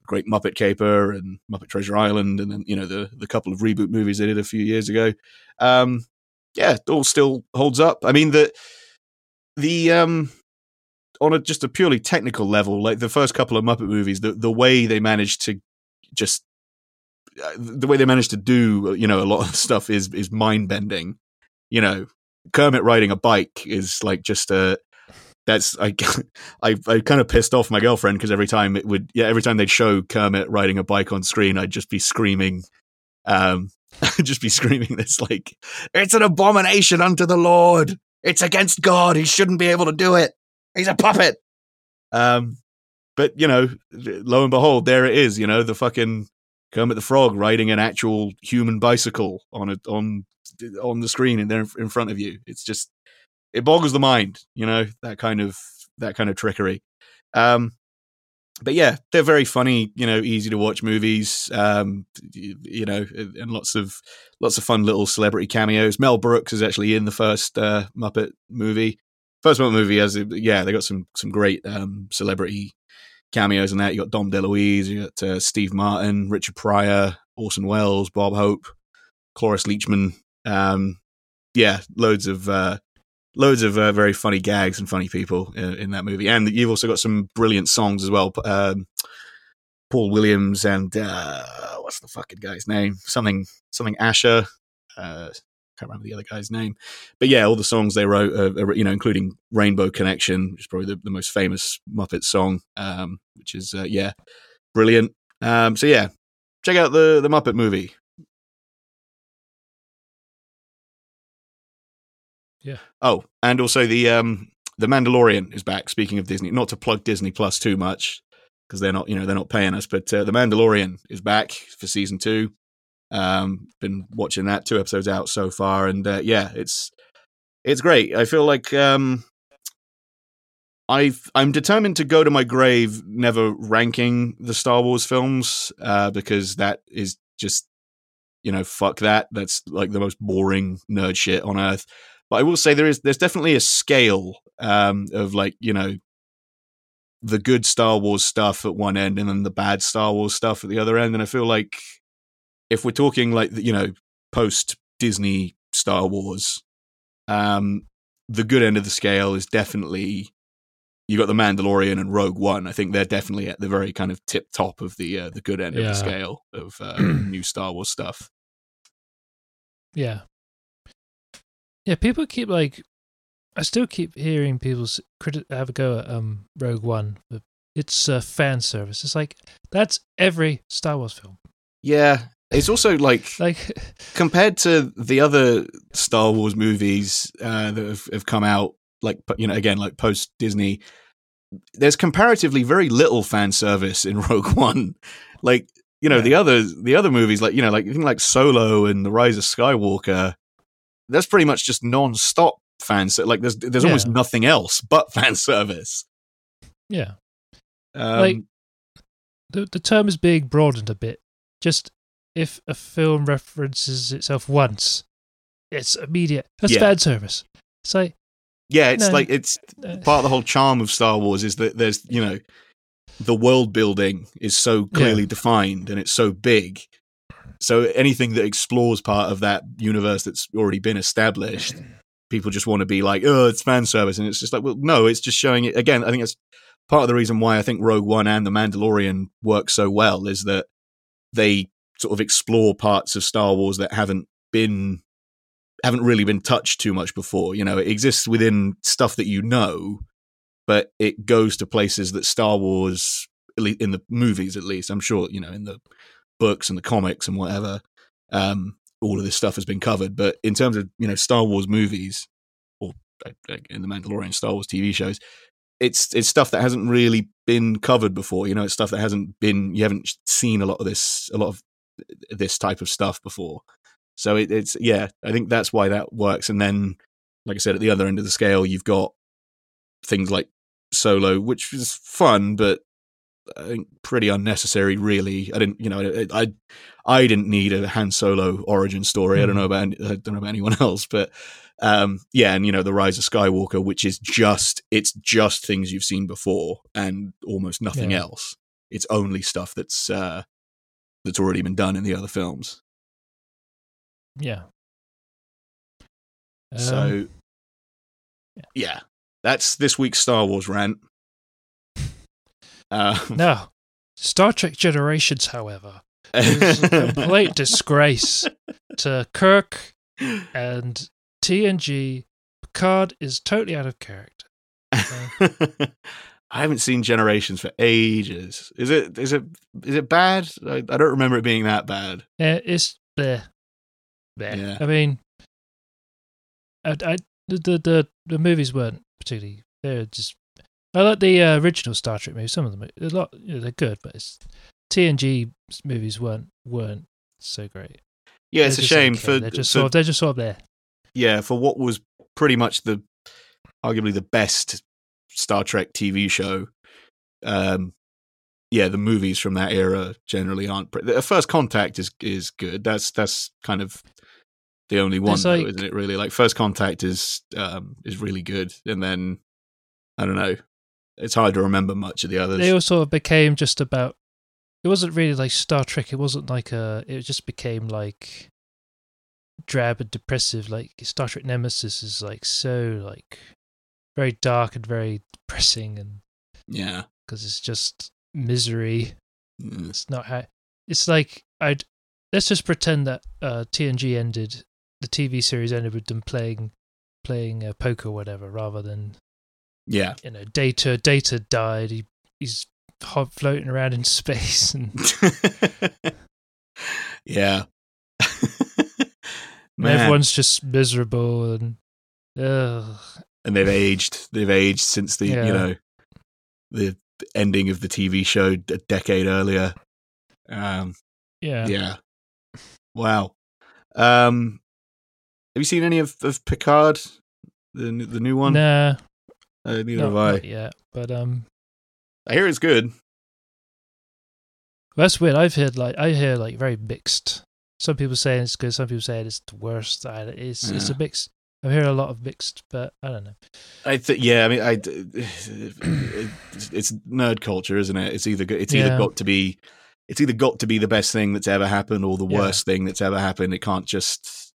Great Muppet Caper and Muppet Treasure Island, and then the couple of reboot movies they did a few years ago. Yeah, it all still holds up. I mean, on just a purely technical level, like the first couple of Muppet movies, the way they managed to do a lot of stuff is mind bending. Kermit riding a bike is like just a. That's I kind of pissed off my girlfriend because every time they'd show Kermit riding a bike on screen, I'd just be screaming, this like, it's an abomination unto the Lord. It's against God. He shouldn't be able to do it. He's a puppet. But lo and behold, there it is. The fucking Kermit the Frog riding an actual human bicycle on the screen and there in front of you. It's just. It boggles the mind, that kind of trickery. But yeah, they're very funny, easy to watch movies, and lots of fun little celebrity cameos. Mel Brooks is actually in the first Muppet movie. First Muppet movie they got some great celebrity cameos in that. You got Dom DeLuise, you got Steve Martin, Richard Pryor, Orson Welles, Bob Hope, Cloris Leachman. Loads of very funny gags and funny people in that movie. And you've also got some brilliant songs as well. Paul Williams and what's the fucking guy's name? Something Asher. Can't remember the other guy's name. But yeah, all the songs they wrote, including Rainbow Connection, which is probably the most famous Muppet song, which is, brilliant. So yeah, check out the Muppet movie. Yeah. Oh, and also the Mandalorian is back. Speaking of Disney, not to plug Disney Plus too much because they're not paying us, but the Mandalorian is back for season 2. Been watching that, 2 episodes out so far, and it's great. I feel like I'm determined to go to my grave never ranking the Star Wars films because that is just fuck that. That's like the most boring nerd shit on earth. But I will say there's definitely a scale of like, the good Star Wars stuff at one end and then the bad Star Wars stuff at the other end. And I feel like if we're talking like, post Disney Star Wars, the good end of the scale is definitely, you got The Mandalorian and Rogue One. I think they're definitely at the very kind of tip top of the good end of the scale of new Star Wars stuff. Yeah. Yeah, people keep I still keep hearing people have a go at Rogue One. It's fan service. It's like, that's every Star Wars film. Yeah, it's also like compared to the other Star Wars movies that have come out, post Disney, there's comparatively very little fan service in Rogue One. The other movies, like Solo and The Rise of Skywalker. that's pretty much just non-stop fan service. Like there's almost nothing else but fan service. Yeah. The term is being broadened a bit. Just if a film references itself once, it's immediate. That's fan service. So it's part of the whole charm of Star Wars is that there's, you know, the world building is so clearly defined and it's so big. So anything that explores part of that universe that's already been established, people just want to be like, oh, it's fan service. And it's just like, well, no, it's just showing it. Again, I think that's part of the reason why I think Rogue One and The Mandalorian work so well is that they sort of explore parts of Star Wars that haven't really been touched too much before. You know, it exists within stuff that you know, but it goes to places that Star Wars, at least in the movies at least, I'm sure, you know, in the books and the comics and whatever, all of this stuff has been covered. But in terms of, you know, Star Wars movies or in The Mandalorian, Star Wars TV shows, it's stuff that hasn't really been covered before. You know, it's stuff that you haven't seen a lot of this type of stuff before. So I think that's why that works. And then, like I said, at the other end of the scale, you've got things like Solo, which is fun, but I think pretty unnecessary, really. I didn't need a Han Solo origin story. I don't know about anyone else, but and you know, the Rise of Skywalker, which is just things you've seen before and almost nothing else. It's only stuff that's already been done in the other films. Yeah. That's this week's Star Wars rant. No, Star Trek Generations, however, is a complete disgrace to Kirk and TNG. Picard is totally out of character. I haven't seen Generations for ages. Is it bad? I don't remember it being that bad. It's there. Yeah. I mean, the movies weren't particularly. They're just. I like the original Star Trek movies. Some of them, a lot, you know, they're good, but TNG movies weren't so great. Yeah, it's a shame. Okay. They're just sort of there. Yeah, for what was pretty much arguably the best Star Trek TV show. The movies from that era generally aren't. First Contact is good. That's kind of the only one, though, isn't it? Really, like First Contact is really good, and then I don't know. It's hard to remember much of the others. They all sort of became just about. It wasn't really like Star Trek. It wasn't like It just became like drab and depressive. Like Star Trek Nemesis is like so like very dark and very depressing, and because it's just misery. Mm. It's not how. It's like let's just pretend that TNG ended. The TV series ended with them playing poker, or whatever, rather than. Yeah, you know, Data died. He's floating around in space, and and everyone's just miserable, and they've aged. They've aged since the you know, the ending of the TV show a decade earlier. Wow. Have you seen any of Picard, the new one? Nah. Neither have I. Yeah, but I hear it's good. That's weird. I hear very mixed. Some people say it's good. Some people say it's the worst. It's a mix. I hear a lot of mixed, but I don't know. It's nerd culture, isn't it? It's either got to be the best thing that's ever happened or the worst thing that's ever happened. It can't just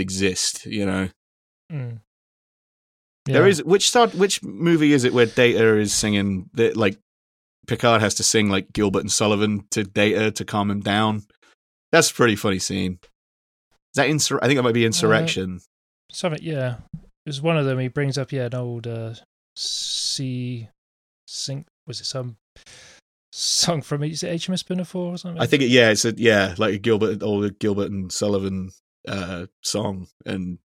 exist, you know. Mm. Yeah. There is which movie is it where Data is singing that, like Picard has to sing like Gilbert and Sullivan to Data to calm him down? That's a pretty funny scene. Is that I think it might be Insurrection. Something, yeah. It was one of them. He brings up an old sea sync. Was it some song from HMS Pinafore or something? I think it's like a Gilbert and Sullivan song. And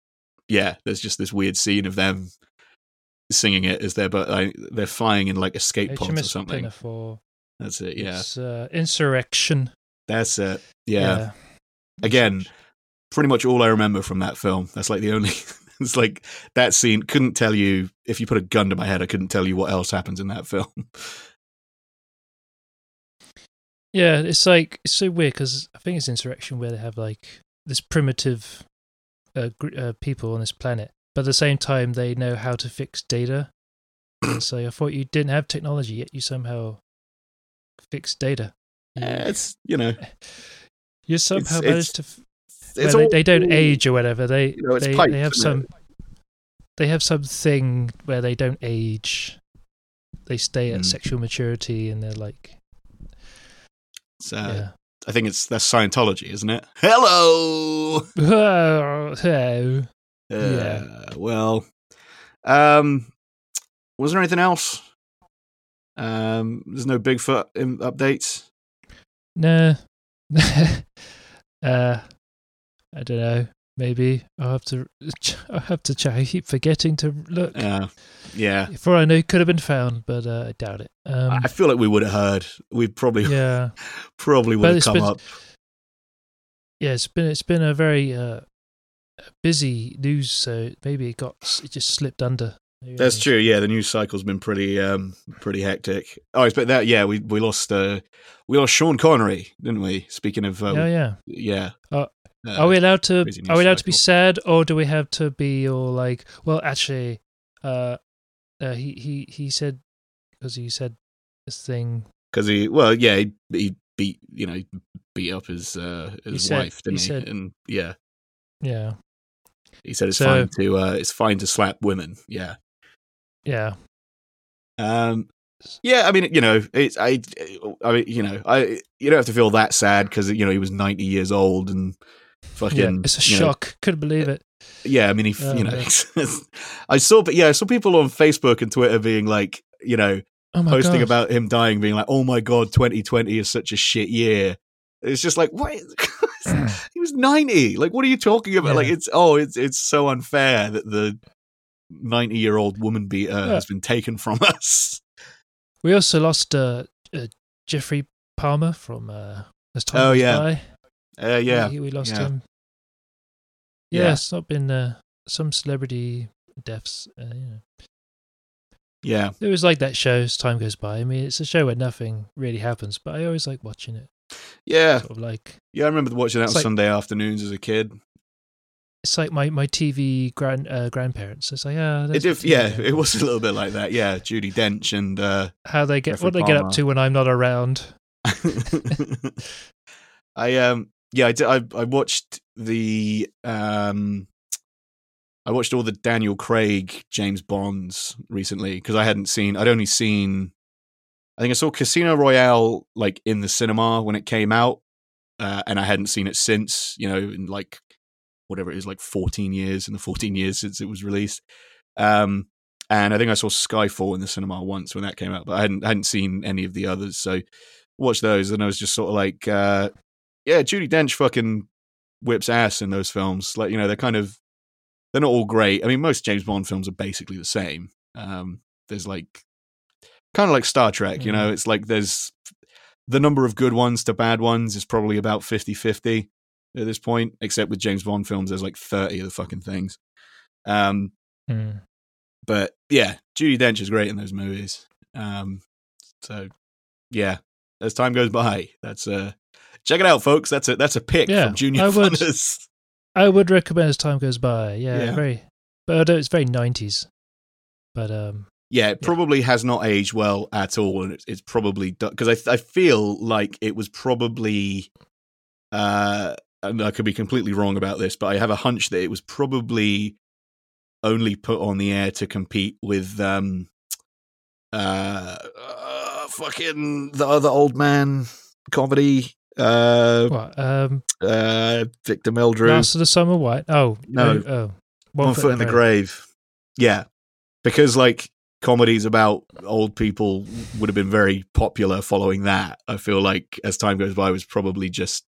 yeah, there's just this weird scene of them singing it as they're flying in like escape pods or something. Pinafore. That's it. Yeah, it's Insurrection. That's it. Yeah. Again, pretty much all I remember from that film. That's like the only... It's like that scene. Couldn't tell you, if you put a gun to my head, I couldn't tell you what else happens in that film. Yeah, it's like, it's so weird because I think it's Insurrection where they have like this primitive people on this planet, but at the same time they know how to fix data. So I thought you didn't have technology yet, you somehow fix data. It's, you know, you somehow managed to. Well, they don't age or whatever. They have something where they don't age. They stay at sexual maturity, and they're like. So yeah. I think that's Scientology, isn't it? Hello. Yeah. Well, was there anything else? There's no Bigfoot updates. No. I don't know. Maybe I'll have to check. I keep forgetting to look. Yeah. Before I know, it could have been found, but I doubt it. I feel like we would have heard. We probably, probably would have come up. Yeah, it's been a very busy news. So maybe it just slipped under. That's true. Yeah, the news cycle's been pretty hectic. Oh, I expect that. Yeah, we lost Sean Connery, didn't we? Speaking of, yeah. Are we allowed to? Are we allowed to be sad, or do we have to be all like? Well, actually, he said because he said this thing. Because he beat up his wife, didn't he? And he said it's fine to slap women. Yeah. Yeah, I mean, it's I mean, you don't have to feel that sad because he was 90 years old and. Fucking, it's a shock. Couldn't believe it. Yeah, I mean, I saw people on Facebook and Twitter being like, posting about him dying, being like, "Oh my god, 2020 is such a shit year." It's just like, what? He was 90. Like, what are you talking about? Yeah. Like, it's so unfair that the 90-year-old woman beater has been taken from us. We also lost Jeffrey Palmer from As Time Goes By. We lost him. Yeah, it's not been some celebrity deaths. Yeah, it was like that show As Time Goes By. I mean, it's a show where nothing really happens, but I always like watching it. Yeah, sort of like I remember watching that on Sunday afternoons as a kid. It's like my TV grandparents. It's like it was a little bit like that. Yeah, Judi Dench and how they get what they get up to when I'm not around. I watched all the Daniel Craig James Bonds recently because I think I saw Casino Royale like in the cinema when it came out, and I hadn't seen it since, in like whatever it is, like 14 years since it was released. And I think I saw Skyfall in the cinema once when that came out, but I hadn't seen any of the others, so watched those and I was just sort of like. Yeah, Judi Dench fucking whips ass in those films. Like, they're not all great. I mean, most James Bond films are basically the same. There's kind of like Star Trek, it's like there's the number of good ones to bad ones is probably about 50-50 at this point, except with James Bond films, there's like 30 of the fucking things. But yeah, Judi Dench is great in those movies. So yeah, as time goes by, that's check it out, folks. That's a pick from Junior Funners. I would recommend As Time Goes By. Yeah, but it's very 90s. But it probably has not aged well at all, and it's probably because I feel like it was probably. And I could be completely wrong about this, but I have a hunch that it was probably only put on the air to compete with fucking the other old man comedy. Victor Meldrew. Last of the Summer White. Oh no! One Foot in the Grave. Yeah, because like comedies about old people would have been very popular following that. I feel like As Time Goes By was probably just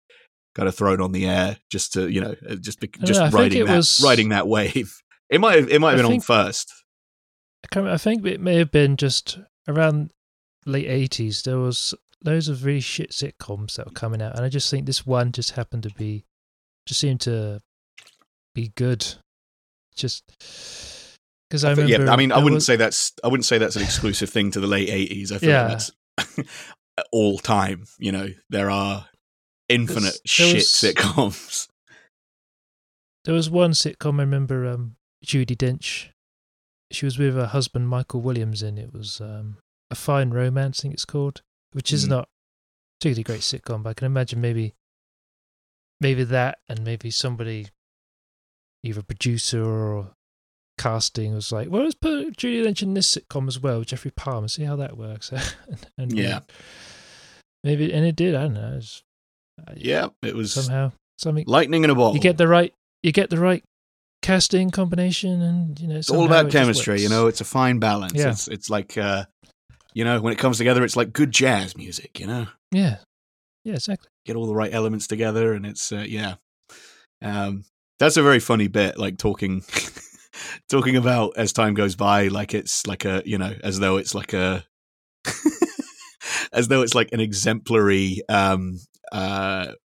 kind of thrown on the air just to riding that wave. It might have been on first. I think it may have been just around late '80s. There was. Loads of really shit sitcoms that were coming out, and I just think this one just seemed to be good. Just because I remember. Yeah, I mean, I wouldn't say that's an exclusive thing to the late 80s. I feel like that's all time. You know, there are infinite sitcoms. There was one sitcom I remember. Judi Dench. She was with her husband Michael Williams in it. Was A Fine Romance, I think it's called, which is not a particularly great sitcom, but I can imagine maybe that, and maybe somebody, either producer or casting, was like, well, let's put Judi Dench in this sitcom as well, Jeffrey Palmer, see how that works. And yeah, maybe, and it did. I don't know. It was somehow something, lightning in a bottle. You get the right casting combination, and you know, it's all about chemistry. You know, it's a fine balance. Yeah. It's like, you know, when it comes together, it's like good jazz music. You know, yeah, exactly. Get all the right elements together, and it's that's a very funny bit. Like talking about as time goes by, like it's like a, you know, as though it's like a, as though it's like an exemplary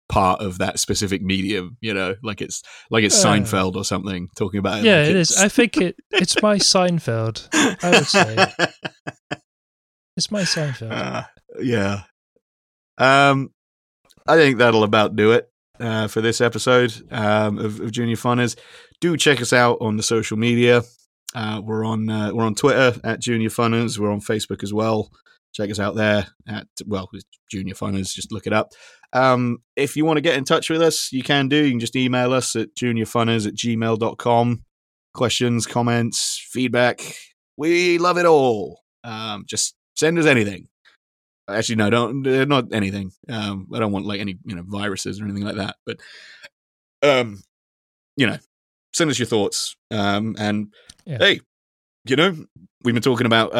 part of that specific medium, you know, like it's Seinfeld or something, talking about it. Yeah, like it is. I think it's my Seinfeld, I would say. It's my Seinfeld. Yeah. I think that'll about do it for this episode of Junior Funners. Do check us out on the social media. We're on Twitter at Junior Funners. We're on Facebook as well. Check us out there at, well, Junior Funners. Just look it up. If you want to get in touch with us, you can do. You can just email us at juniorfunners@gmail.com. Questions, comments, feedback. We love it all. Just send us anything. Actually, no, not anything. I don't want like any, you know, viruses or anything like that. But, you know, send us your thoughts. Hey, you know, we've been talking about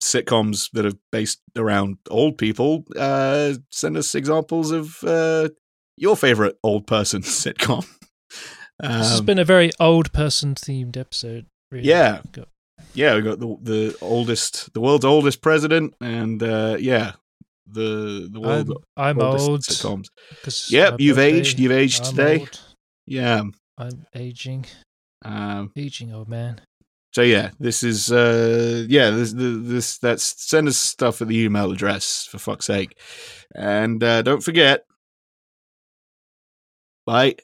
sitcoms that are based around old people. Send us examples of your favorite old person sitcom. This has been a very old person themed episode, really. Yeah, we got the world's oldest president, and the world's oldest old sitcoms. Yep, you've aged today. Old. Yeah, I'm aging. Aging old man. So yeah, this is this that's, send us stuff at the email address, for fuck's sake, and don't forget, bye.